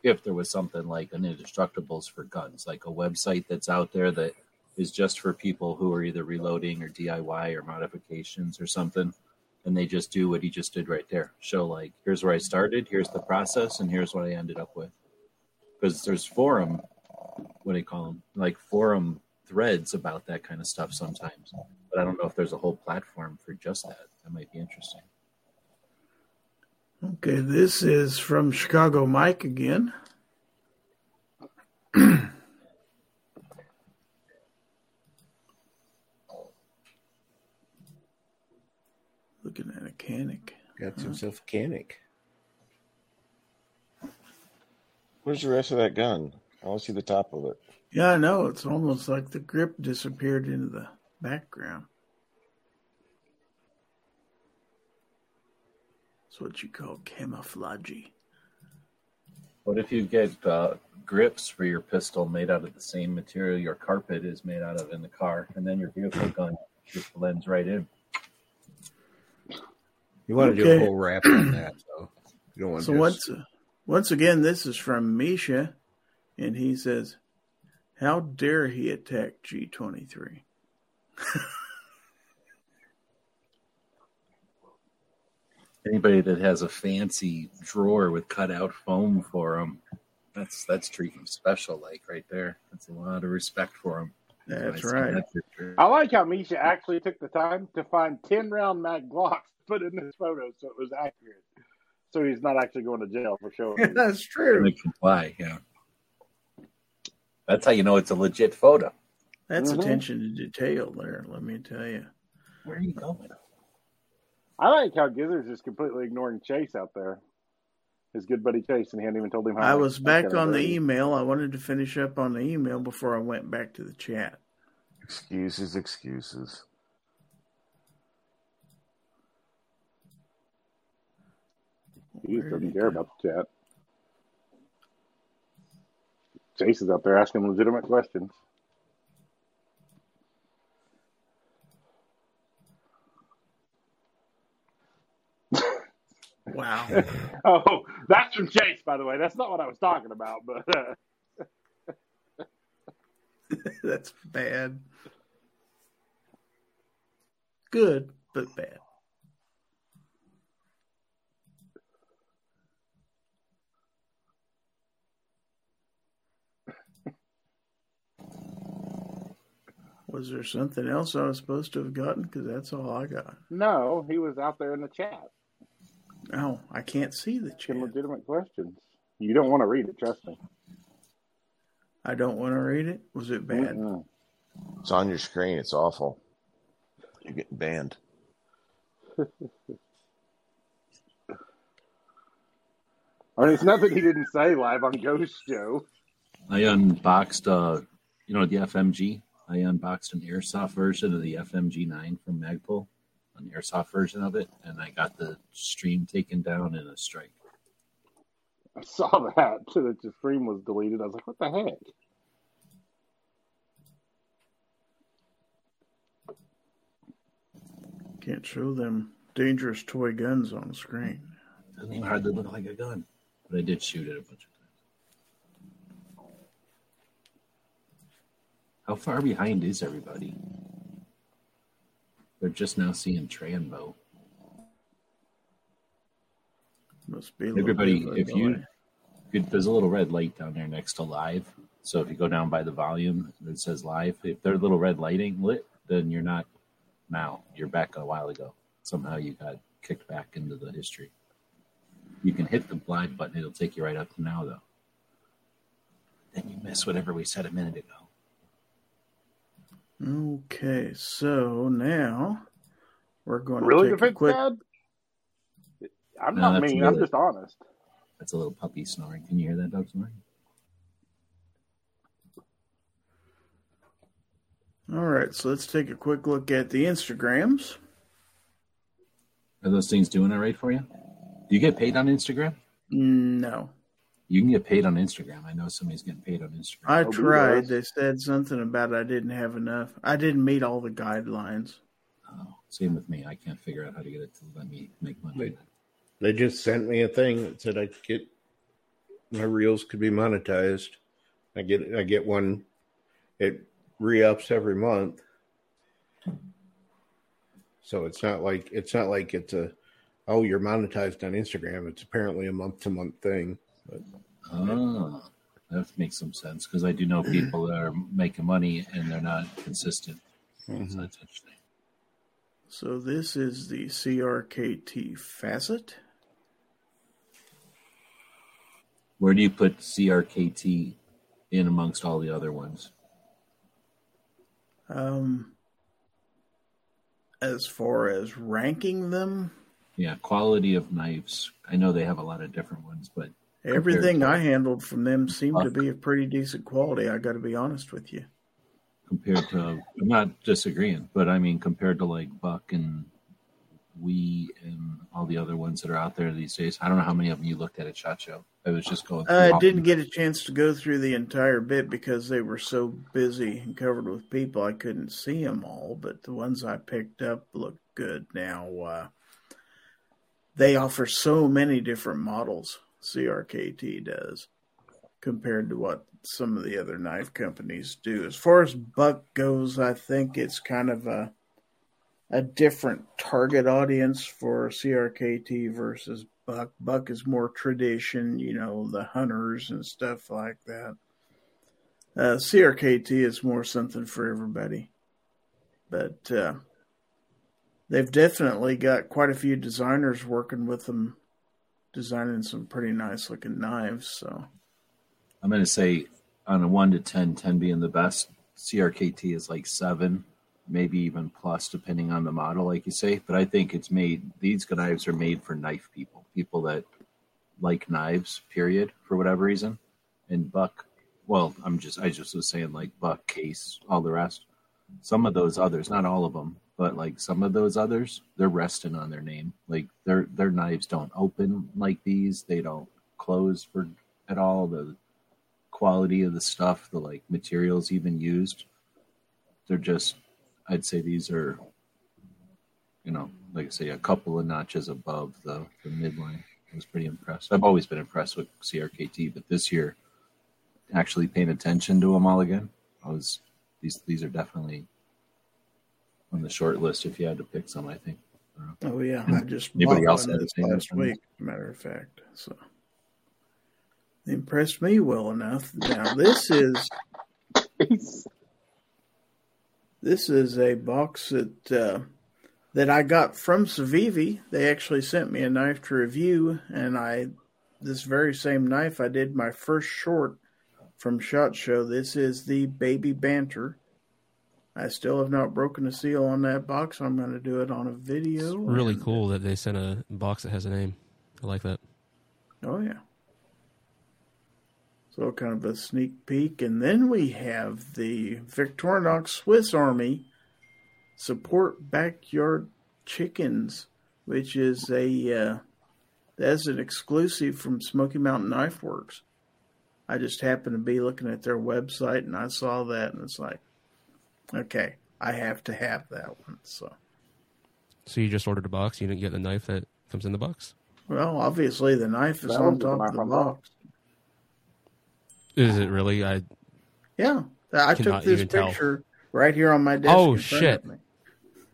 if there was something like an Indestructibles for guns, like a website that's out there that is just for people who are either reloading or D I Y or modifications or something. And they just do what he just did right there. Show like, here's where I started, here's the process, and here's what I ended up with. Because there's forum, what do you call them? Like forum threads about that kind of stuff sometimes. But I don't know if there's a whole platform for just that. That might be interesting. Okay, this is from Chicago Mike again. Looking at a Canik. Got huh? himself a Canik. Where's the rest of that gun? I want to see the top of it. Yeah, I know. It's almost like the grip disappeared into the background. It's what you call camouflage. What if you get uh, grips for your pistol made out of the same material your carpet is made out of in the car, and then your vehicle gun just blends right in? You want to okay. do a whole wrap on that, so you don't want so to. So once, uh, once again, this is from Misha, and he says, "How dare he attack G twenty-three?" Anybody that has a fancy drawer with cut-out foam for them, that's, that's treating them special, like, right there. That's a lot of respect for them. That's right. That I like how Misha actually took the time to find ten-round mag Glocks to put in this photo so it was accurate. So he's not actually going to jail for showing it. That's true. They comply, yeah. That's how you know it's a legit photo. That's mm-hmm. attention to detail there, let me tell you. Where are you going? I like how Gizzard's is completely ignoring Chase out there. His good buddy Chase, and he hadn't even told him how. I was back on the email. I wanted to finish up on the email before I went back to the chat. Excuses, excuses. He doesn't care about the chat. Chase is out there asking legitimate questions. Wow. Oh, that's from Chase, by the way. That's not what I was talking about, but uh, That's bad. Good, but bad. Was there something else I was supposed to have gotten? Because that's all I got. No, he was out there in the chat. Oh, I can't see the chat. Legitimate questions. You don't want to read it, trust me. I don't want to read it? Was it bad? Mm-mm. It's on your screen. It's awful. You're getting banned. I mean, it's nothing he didn't say live on Ghost Show. I unboxed, uh, you know, the F M G. I unboxed an airsoft version of the F M G nine from Magpul, an airsoft version of it, and I got the stream taken down in a strike. I saw that. The stream was deleted. I was like, what the heck? Can't show them dangerous toy guns on the screen. Doesn't even hardly look like a gun, but I did shoot it a bunch of times. How far behind is everybody? They're just now seeing Tranbo. Must be everybody. If you, if there's a little red light down there next to live. So if you go down by the volume, it says live. If there's a little red lighting lit, then you're not now. You're back a while ago. Somehow you got kicked back into the history. You can hit the live button. It'll take you right up to now, though. Then you miss whatever we said a minute ago. Okay, so now we're going to really take a quick... Dad? I'm no, not mean. Little... I'm just honest. That's a little puppy snoring. Can you hear that dog snoring? All right, so let's take a quick look at the Instagrams. Are those things doing all right for you? Do you get paid on Instagram? No. You can get paid on Instagram. I know somebody's getting paid on Instagram. I oh, tried. They said something about I didn't have enough. I didn't meet all the guidelines. Oh, same with me. I can't figure out how to get it to let me make money. They, they just sent me a thing that said I could get my reels could be monetized. I get I get one. It re-ups every month, so it's not like it's not like it's a oh you're monetized on Instagram. It's apparently a month to month thing. But, oh, yeah. That makes some sense because I do know people that are making money and they're not consistent. Mm-hmm. So, that's interesting. So this is the C R K T facet. Where do you put C R K T in amongst all the other ones? Um, as far as ranking them? Yeah, quality of knives. I know they have a lot of different ones, but everything I handled from them seemed Buck. to be of pretty decent quality. I got to be honest with you. Compared to, I'm not disagreeing, but I mean, compared to like Buck and We and all the other ones that are out there these days, I don't know how many of them you looked at at SHOT Show. I was just going through. I didn't get a chance to go through the entire bit because they were so busy and covered with people, I couldn't see them all, but the ones I picked up look good. Now, uh, they offer so many different models. C R K T does compared to what some of the other knife companies do. As far as Buck goes, I think it's kind of a a different target audience for C R K T versus Buck. Buck is more tradition, you know, the hunters and stuff like that. Uh, C R K T is more something for everybody. But uh, they've definitely got quite a few designers working with them, designing some pretty nice looking knives. So I'm going to say on a one to ten, ten being the best, C R K T is like seven, maybe even plus depending on the model, like you say. But I think it's made, these knives are made for knife people, people that like knives, period, for whatever reason. And Buck, well, I'm just, I just was saying like Buck, Case, all the rest. Some of those others, not all of them, but like some of those others, they're resting on their name. Like their their knives don't open like these. They don't close for at all. The quality of the stuff, the like materials even used, they're just, I'd say these are, you know, like I say, a couple of notches above the, the midline. I was pretty impressed. I've always been impressed with C R K T, but this year, actually paying attention to them all again, I was these these are definitely on the short list if you had to pick some, I think. I oh yeah, I just anybody else had this last week, as a matter of fact. So they impressed me well enough. Now this is this is a box that uh, that I got from Civivi. They actually sent me a knife to review, and I this very same knife I did my first short from SHOT Show. This is the Baby Banter. I still have not broken a seal on that box. I'm going to do it on a video. It's really cool that they sent a box that has a name. I like that. Oh, yeah. So kind of a sneak peek. And then we have the Victorinox Swiss Army Support Backyard Chickens, which is a, uh, that's an exclusive from Smoky Mountain Knife Works. I just happened to be looking at their website, and I saw that, and it's like, okay, I have to have that one. So, so you just ordered a box. You didn't get the knife that comes in the box. Well, obviously the knife is on top of the box. Is it really? I yeah, I took this picture tell. right here on my desk. Oh shit!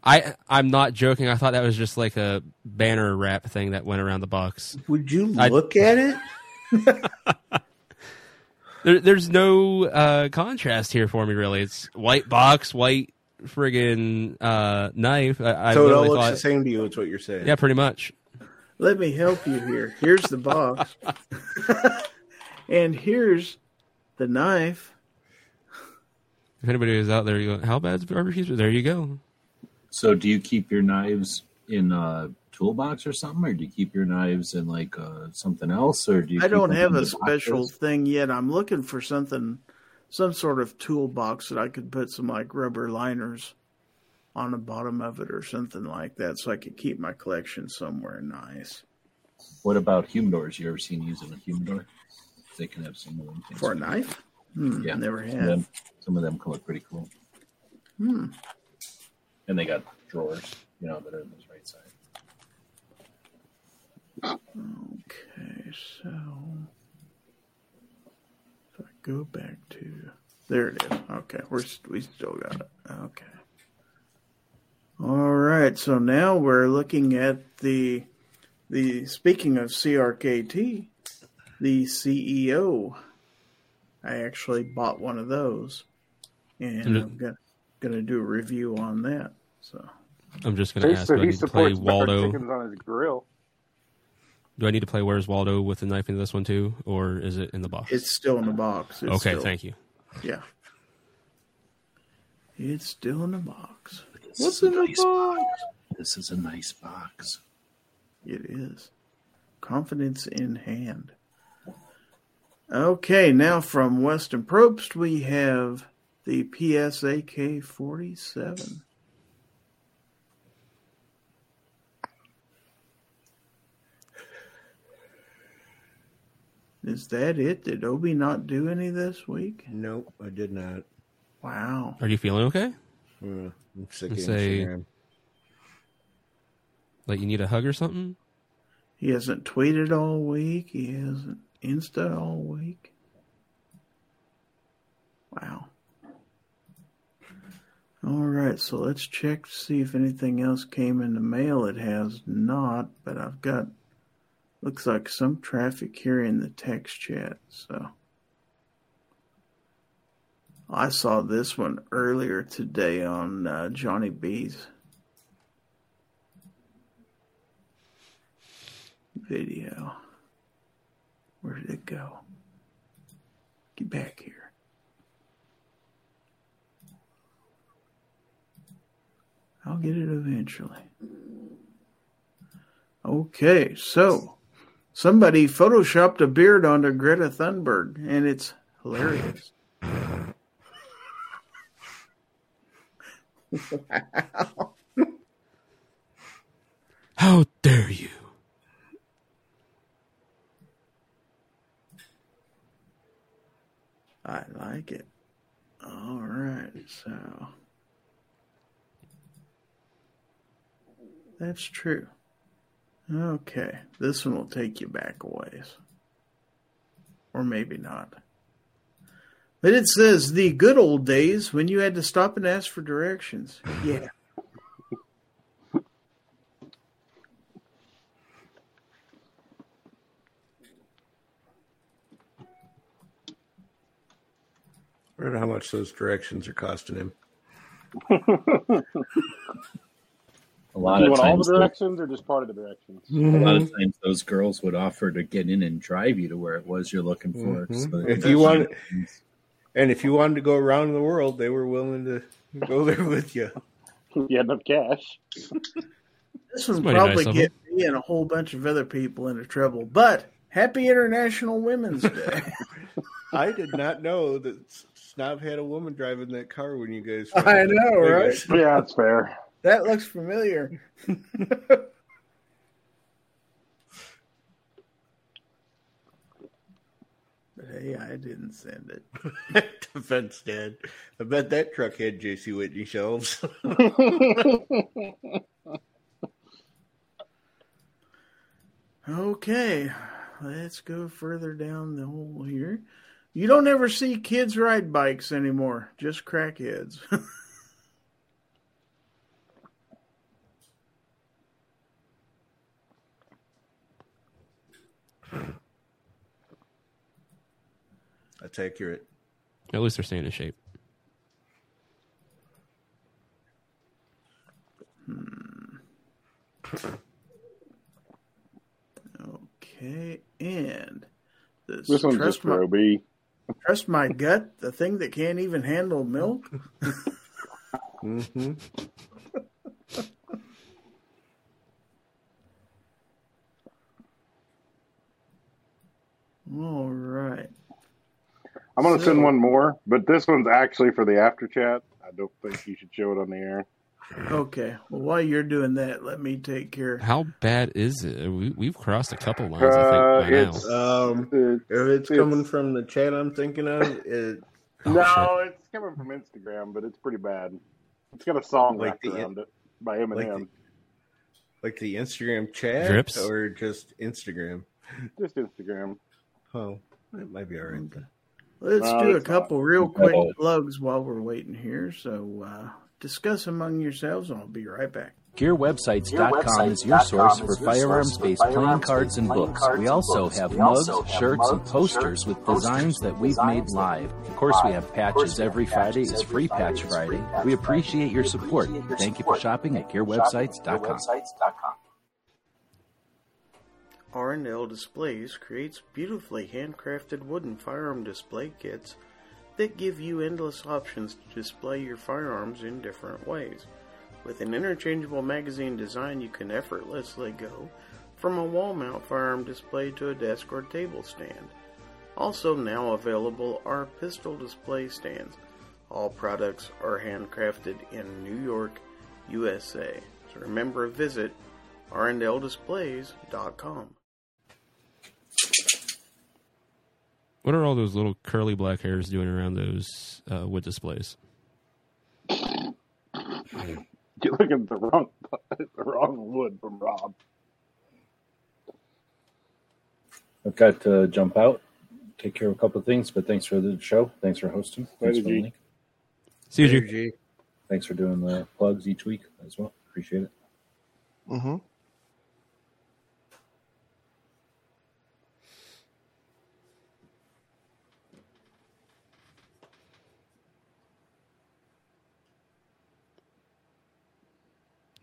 I I'm not joking. I thought that was just like a banner wrap thing that went around the box. Would you look I, at it? There, there's no uh, contrast here for me, really. It's white box, white friggin' uh, knife. I, so I it all looks thought, the same to you, is what you're saying. Yeah, pretty much. Let me help you here. Here's the box. And here's the knife. If anybody is out there, you go, how bad's barbecue? There you go. So do you keep your knives in a toolbox or something, or do you keep your knives in like uh, something else, or do you? I don't have a special thing yet. I'm looking for something, some sort of toolbox that I could put some like rubber liners on the bottom of it or something like that, so I could keep my collection somewhere nice. What about humidors? You ever seen using a humidor? They can have some of them for a knife. Hmm, yeah, never had. Some of them, some of them can look pretty cool. Hmm. And they got drawers, you know, that are on the right side. Okay, so if I go back to there, it is. Okay, we're we still got it. Okay, all right. So now we're looking at the the speaking of C R K T, the C E O. I actually bought one of those, and mm-hmm. I'm gonna gonna do a review on that. So I'm just gonna ask. So he supports play Waldo chickens on his grill. Do I need to play Where's Waldo with the knife into this one, too? Or is it in the box? It's still in the box. It's okay, still, thank you. Yeah. It's still in the box. This What's in nice the box? box? This is a nice box. It is. Confidence in hand. Okay, now from Weston Probst, we have the P S A K forty-seven. Is that it? Did Obi not do any this week? Nope, I did not. Wow. Are you feeling okay? Uh, I'm sick of Instagram. Like you need a hug or something? He hasn't tweeted all week. He hasn't Insta all week. Wow. All right, so let's check to see if anything else came in the mail. It has not, but I've got... Looks like some traffic here in the text chat. So I saw this one earlier today on uh, Johnny B's video. Where did it go? Get back here. I'll get it eventually. Okay, so... Somebody photoshopped a beard onto Greta Thunberg, and it's hilarious. Wow. How dare you? I like it. All right, so. That's true. Okay, this one will take you back a ways. Or maybe not. But it says the good old days when you had to stop and ask for directions. Yeah. I don't know how much those directions are costing him. A lot you of want times all the directions, though, or just part of the directions? Mm-hmm. A lot of times those girls would offer to get in and drive you to where it was you're looking for. Mm-hmm. So if you want, happens. And if you wanted to go around the world, they were willing to go there with you. You had enough cash. This would probably nice get me and a whole bunch of other people into trouble, but happy International Women's Day. I did not know that Snob had a woman driving that car when you guys... I know, that, right? Yeah, that's fair. That looks familiar. But hey, I didn't send it. Defense did. I bet that truck had J C Whitney shelves. Okay, let's go further down the hole here. You don't ever see kids ride bikes anymore, just crackheads. That's accurate. At least they're staying in shape. Hmm. Okay, and this, this one's just my, Roby. Trust my gut, the thing that can't even handle milk. Mm-hmm. All right. I'm going to so, send one more, but this one's actually for the after chat. I don't think you should show it on the air. Okay. Well, while you're doing that, let me take care. How bad is it? We, we've crossed a couple lines, uh, I think, by it's, now. Um, it's, if it's, it's coming from the chat I'm thinking of, it... oh, no, shit. It's coming from Instagram, but it's pretty bad. It's got a song like the, around it by M and like M. The, like the Instagram chat? Drips? Or just Instagram? Just Instagram. Oh, it might be all right. Okay. Let's no, do a couple not. real quick no. plugs while we're waiting here. So uh, discuss among yourselves, and I'll be right back. gear websites dot com is your source for firearms-based playing cards and books. We also have mugs, shirts, and posters with designs that we've made live. Of course, we have patches every Friday. It's Free Patch Friday. We appreciate your support. Thank you for shopping at gear websites dot com. R and L Displays creates beautifully handcrafted wooden firearm display kits that give you endless options to display your firearms in different ways. With an interchangeable magazine design, you can effortlessly go from a wall mount firearm display to a desk or table stand. Also now available are pistol display stands. All products are handcrafted in New York, U S A. So remember, visit R and L displays dot com. What are all those little curly black hairs doing around those uh, wood displays? You're looking at the wrong, the wrong wood from Rob. I've got to jump out, take care of a couple of things, but thanks for the show. Thanks for hosting. Thanks for the link. See you, G. Thanks for doing the plugs each week as well. Appreciate it. Mm-hmm.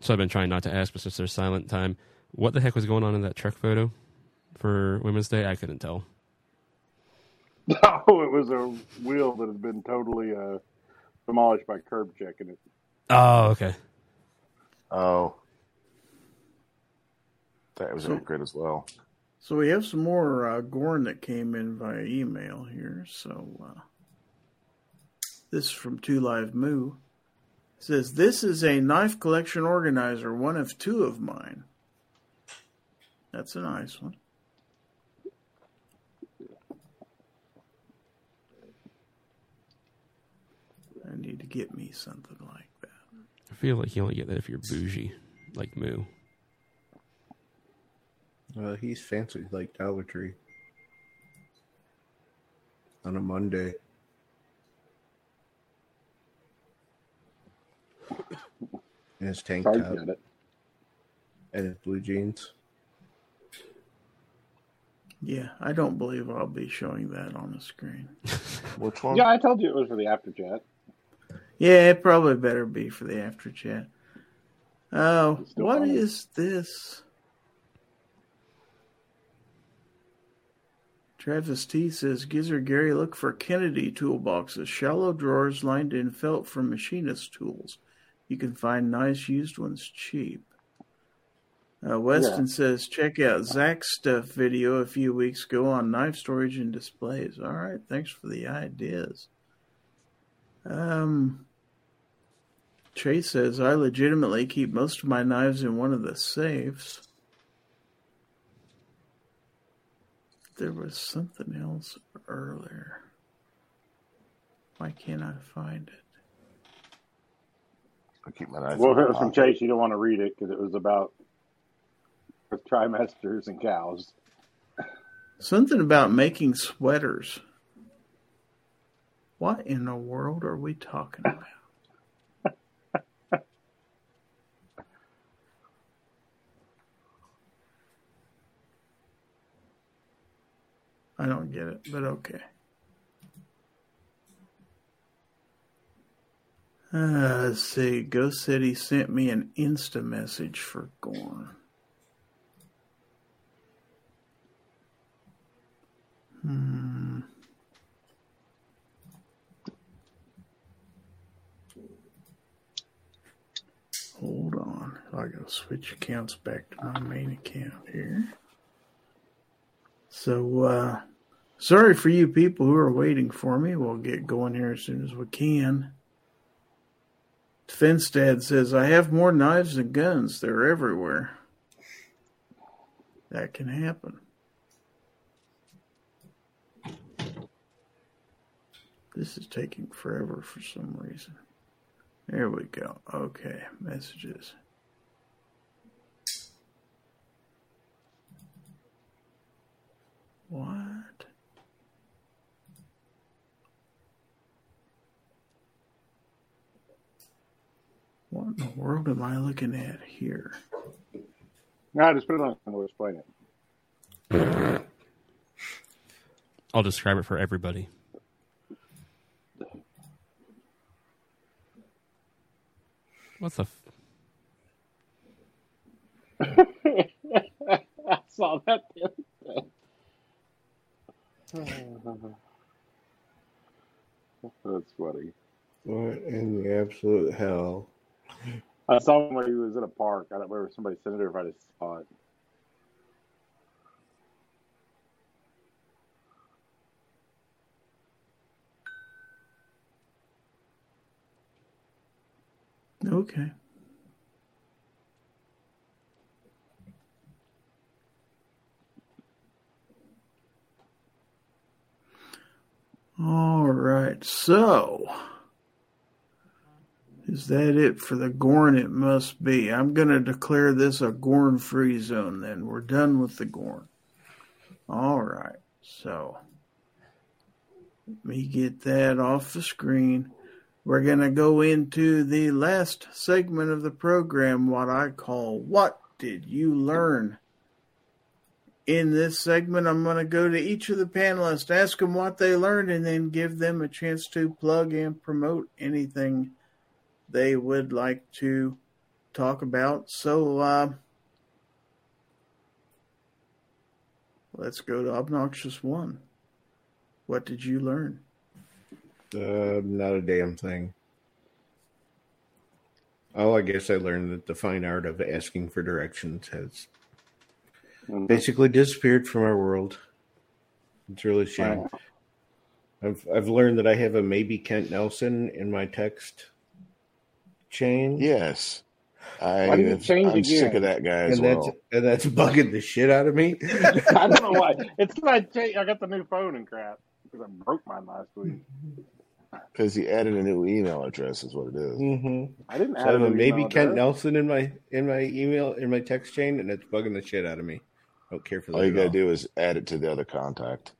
So I've been trying not to ask, but since there's silent time, what the heck was going on in that truck photo for Women's Day? I couldn't tell. No, it was a wheel that had been totally uh, demolished by curb checking it. Oh, okay. Oh. That was so, good as well. So we have some more uh, Gorn that came in via email here. So uh, this is from Two Live Moo. Says, this is a knife collection organizer, one of two of mine. That's a nice one. I need to get me something like that. I feel like you only get that if you're bougie, like Moo. Well, he's fancy like Dollar Tree on a Monday. And his tank top. It. And his blue jeans. Yeah, I don't believe I'll be showing that on the screen. Which one? Yeah, I told you it was for the after chat. Yeah, it probably better be for the after chat. Oh, uh, what on. Is this? Travis T says, Gizzer Gary, look for Kennedy toolboxes, shallow drawers lined in felt from machinist tools. You can find nice used ones cheap. Uh, Weston yeah. says, check out Zach's stuff video a few weeks ago on knife storage and displays. All right, thanks for the ideas. Um, Chase says, I legitimately keep most of my knives in one of the safes. There was something else earlier. Why can't I find it? I keep my knives. Well, from Chase, you don't want to read it because it was about trimesters and cows. Something about making sweaters. What in the world are we talking about? I don't get it, but okay. Uh, let's see. Ghost City sent me an Insta message for Gorn. Hmm. Hold on. I gotta switch accounts back to my main account here. So, uh, sorry for you people who are waiting for me. We'll get going here as soon as we can. Finstad says, I have more knives than guns. They're everywhere. That can happen. This is taking forever for some reason. There we go. Okay, messages. What? What in the world am I looking at here? No, just put it on and we'll explain it. I'll describe it for everybody. What the? F- I saw that the other day. That's funny. What in the absolute hell? I saw him where he was in a park. I don't remember somebody sent it or if I just saw it. Okay. All right, so is that it for the Gorn? It must be. I'm going to declare this a Gorn free zone then. We're done with the Gorn. All right, so let me get that off the screen. We're going to go into the last segment of the program, what I call What Did You Learn? In this segment, I'm going to go to each of the panelists, ask them what they learned, and then give them a chance to plug and promote anything they would like to talk about. So uh, let's go to Obnoxious One. What did you learn? Uh, not a damn thing. Oh, I guess I learned that the fine art of asking for directions has basically disappeared from our world. It's really a shame. Wow. I've I've learned that I have a maybe Kent Nelson in my text chain. Yes, I. Why did it change I'm again? Sick of that guy as and well. That's, and that's bugging the shit out of me. I don't know why. It's like I got the new phone and crap. Because I broke mine last week. Because he added a new email address, is what it is. Mm-hmm. I didn't add so a new maybe email Kent address. Nelson in my in my email in my text chain, and it's bugging the shit out of me. I don't care for that. All you gotta all. do is add it to the other contact.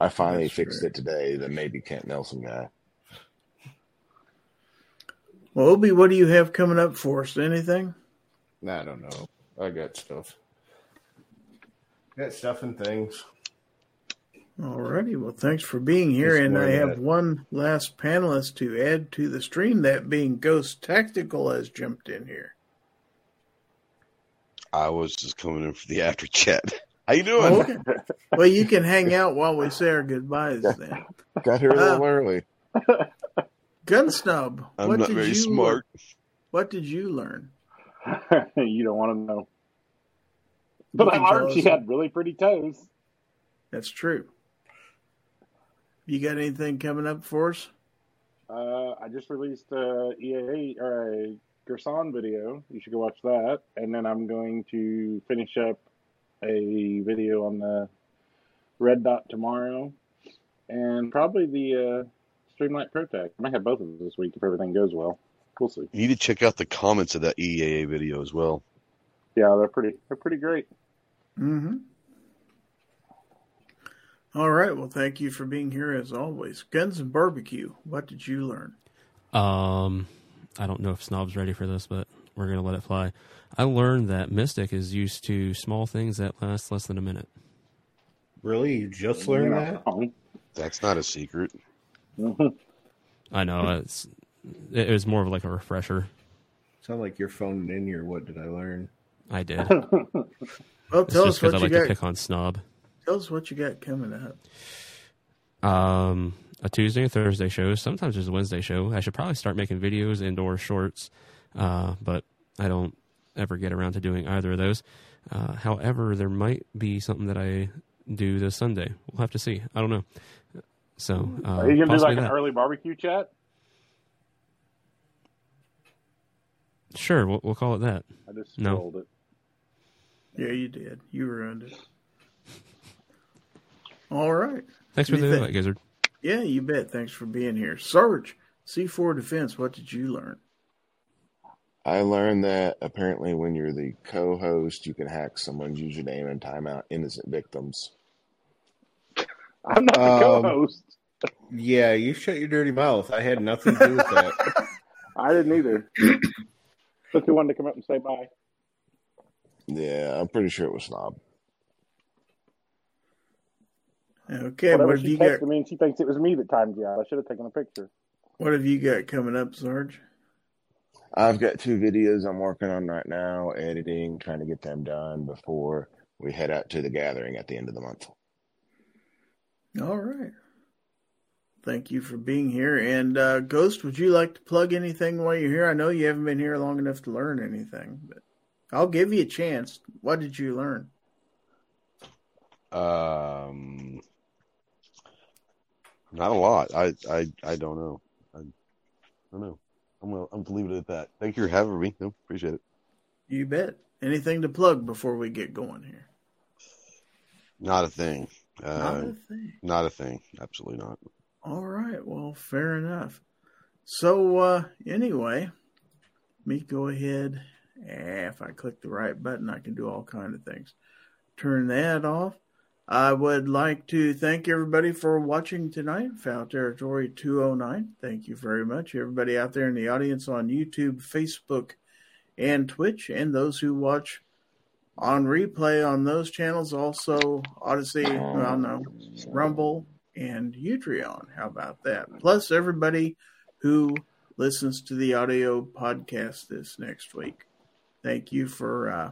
I finally That's fixed true. it today. The maybe Kent Nelson guy. Well, Obi, what do you have coming up for us? Anything? I don't know. I got stuff. Got stuff and things. All righty. Well, thanks for being here. Just and I have that. One last panelist to add to the stream, that being Ghost Tactical has jumped in here. I was just coming in for the after chat. How you doing? Oh, okay. Well, you can hang out while we say our goodbyes then. Got here a little uh, early. Gun Snob. I'm what not did very you smart. Learn? What did you learn? You don't want to know. But I learned she had really pretty toes. That's true. You got anything coming up for us? Uh, I just released a E A A or a Gerson video. You should go watch that. And then I'm going to finish up a video on the Red Dot tomorrow. And probably the uh, Streamlight Protect. I might have both of them this week if everything goes well. We'll see. You need to check out the comments of that E A A video as well. Yeah, they're pretty they're pretty great. Mm-hmm. All right. Well, thank you for being here as always. Guns and Barbecue, what did you learn? Um, I don't know if Snob's ready for this, but we're going to let it fly. I learned that Mystic is used to small things that last less than a minute. Really? You just learned yeah. that? That's not a secret. I know. It's, it was more of like a refresher. Sound like you're phoning in your what did I learn? I did. Well, it's tell us what I you like got. To pick on Snob. Tell us what you got coming up. Um, a Tuesday and Thursday show. Sometimes there's a Wednesday show. I should probably start making videos and or shorts, uh, but I don't ever get around to doing either of those. Uh, however, there might be something that I do this Sunday. We'll have to see. I don't know. So uh, are you going to do like that. An early barbecue chat? Sure, we'll, we'll call it that. I just scrolled no. it. Yeah, you did. You ruined it. All right. Thanks for the invite, Gizzard. Yeah, you bet. Thanks for being here. Sarge, C four Defense, what did you learn? I learned that apparently when you're the co-host, you can hack someone's username and time out innocent victims. I'm not um, the co-host. Yeah, you shut your dirty mouth. I had nothing to do with that. I didn't either. But they wanted to come up and say bye. Yeah, I'm pretty sure it was Snob. Okay, Whatever what have you got? I mean, she thinks it was me that timed you out. I should have taken a picture. What have you got coming up, Sarge? I've got two videos I'm working on right now, editing, trying to get them done before we head out to the gathering at the end of the month. All right. Thank you for being here. And uh, Ghost, would you like to plug anything while you're here? I know you haven't been here long enough to learn anything, but I'll give you a chance. What did you learn? Um, not a lot. I I, I don't know. I, I don't know. I'm gonna, I'm gonna leave it at that. Thank you for having me. No, appreciate it. You bet. Anything to plug before we get going here? Not a thing. Uh, not a thing. Not a thing. Absolutely not. All right. Well, fair enough. So, uh, anyway, let me go ahead. If I click the right button, I can do all kinds of things. Turn that off. I would like to thank everybody for watching tonight. Fowl Territory two oh nine. Thank you very much. Everybody out there in the audience on YouTube, Facebook, and Twitch, and those who watch on replay on those channels, also Odyssey, well, no, Rumble, and Utreon. How about that? Plus everybody who listens to the audio podcast this next week. Thank you for uh,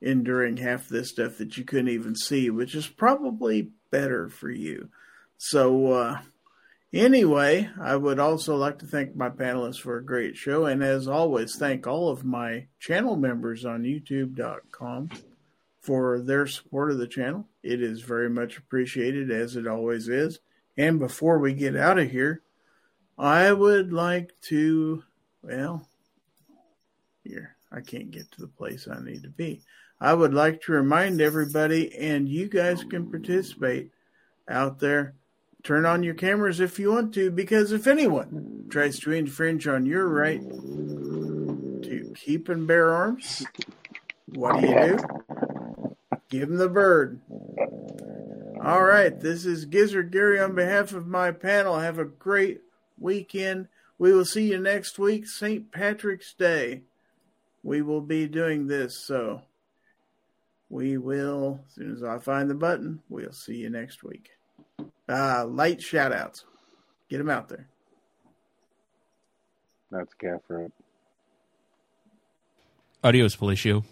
enduring half this stuff that you couldn't even see, which is probably better for you. So uh, anyway, I would also like to thank my panelists for a great show. And as always, thank all of my channel members on YouTube dot com for their support of the channel. It is very much appreciated, as it always is. And before we get out of here, I would like to, well, here. I can't get to the place I need to be. I would like to remind everybody, and you guys can participate out there. Turn on your cameras if you want to, because if anyone tries to infringe on your right to keep and bear arms, what do you do? Give them the bird. All right, this is Gizzard Gary on behalf of my panel. Have a great weekend. We will see you next week, Saint Patrick's Day. We will be doing this, so we will, as soon as I find the button, we'll see you next week. Uh, light shout-outs. Get them out there. That's Gafford. Adios, Felicio.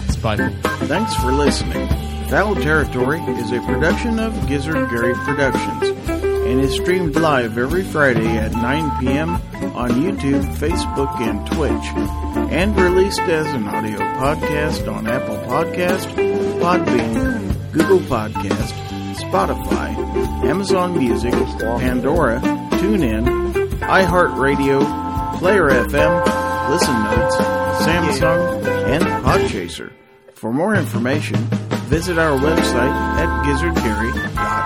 It's bye. Thanks for listening. Fowl Territory is a production of Gizzard Gary Productions and is streamed live every Friday at nine p.m. on YouTube, Facebook, and Twitch, and released as an audio podcast on Apple Podcast, Podbean, Google Podcast, Spotify, Amazon Music, Pandora, TuneIn, iHeartRadio, Player F M, Listen Notes, Samsung, and Podchaser. For more information, visit our website at gizzard gary dot com.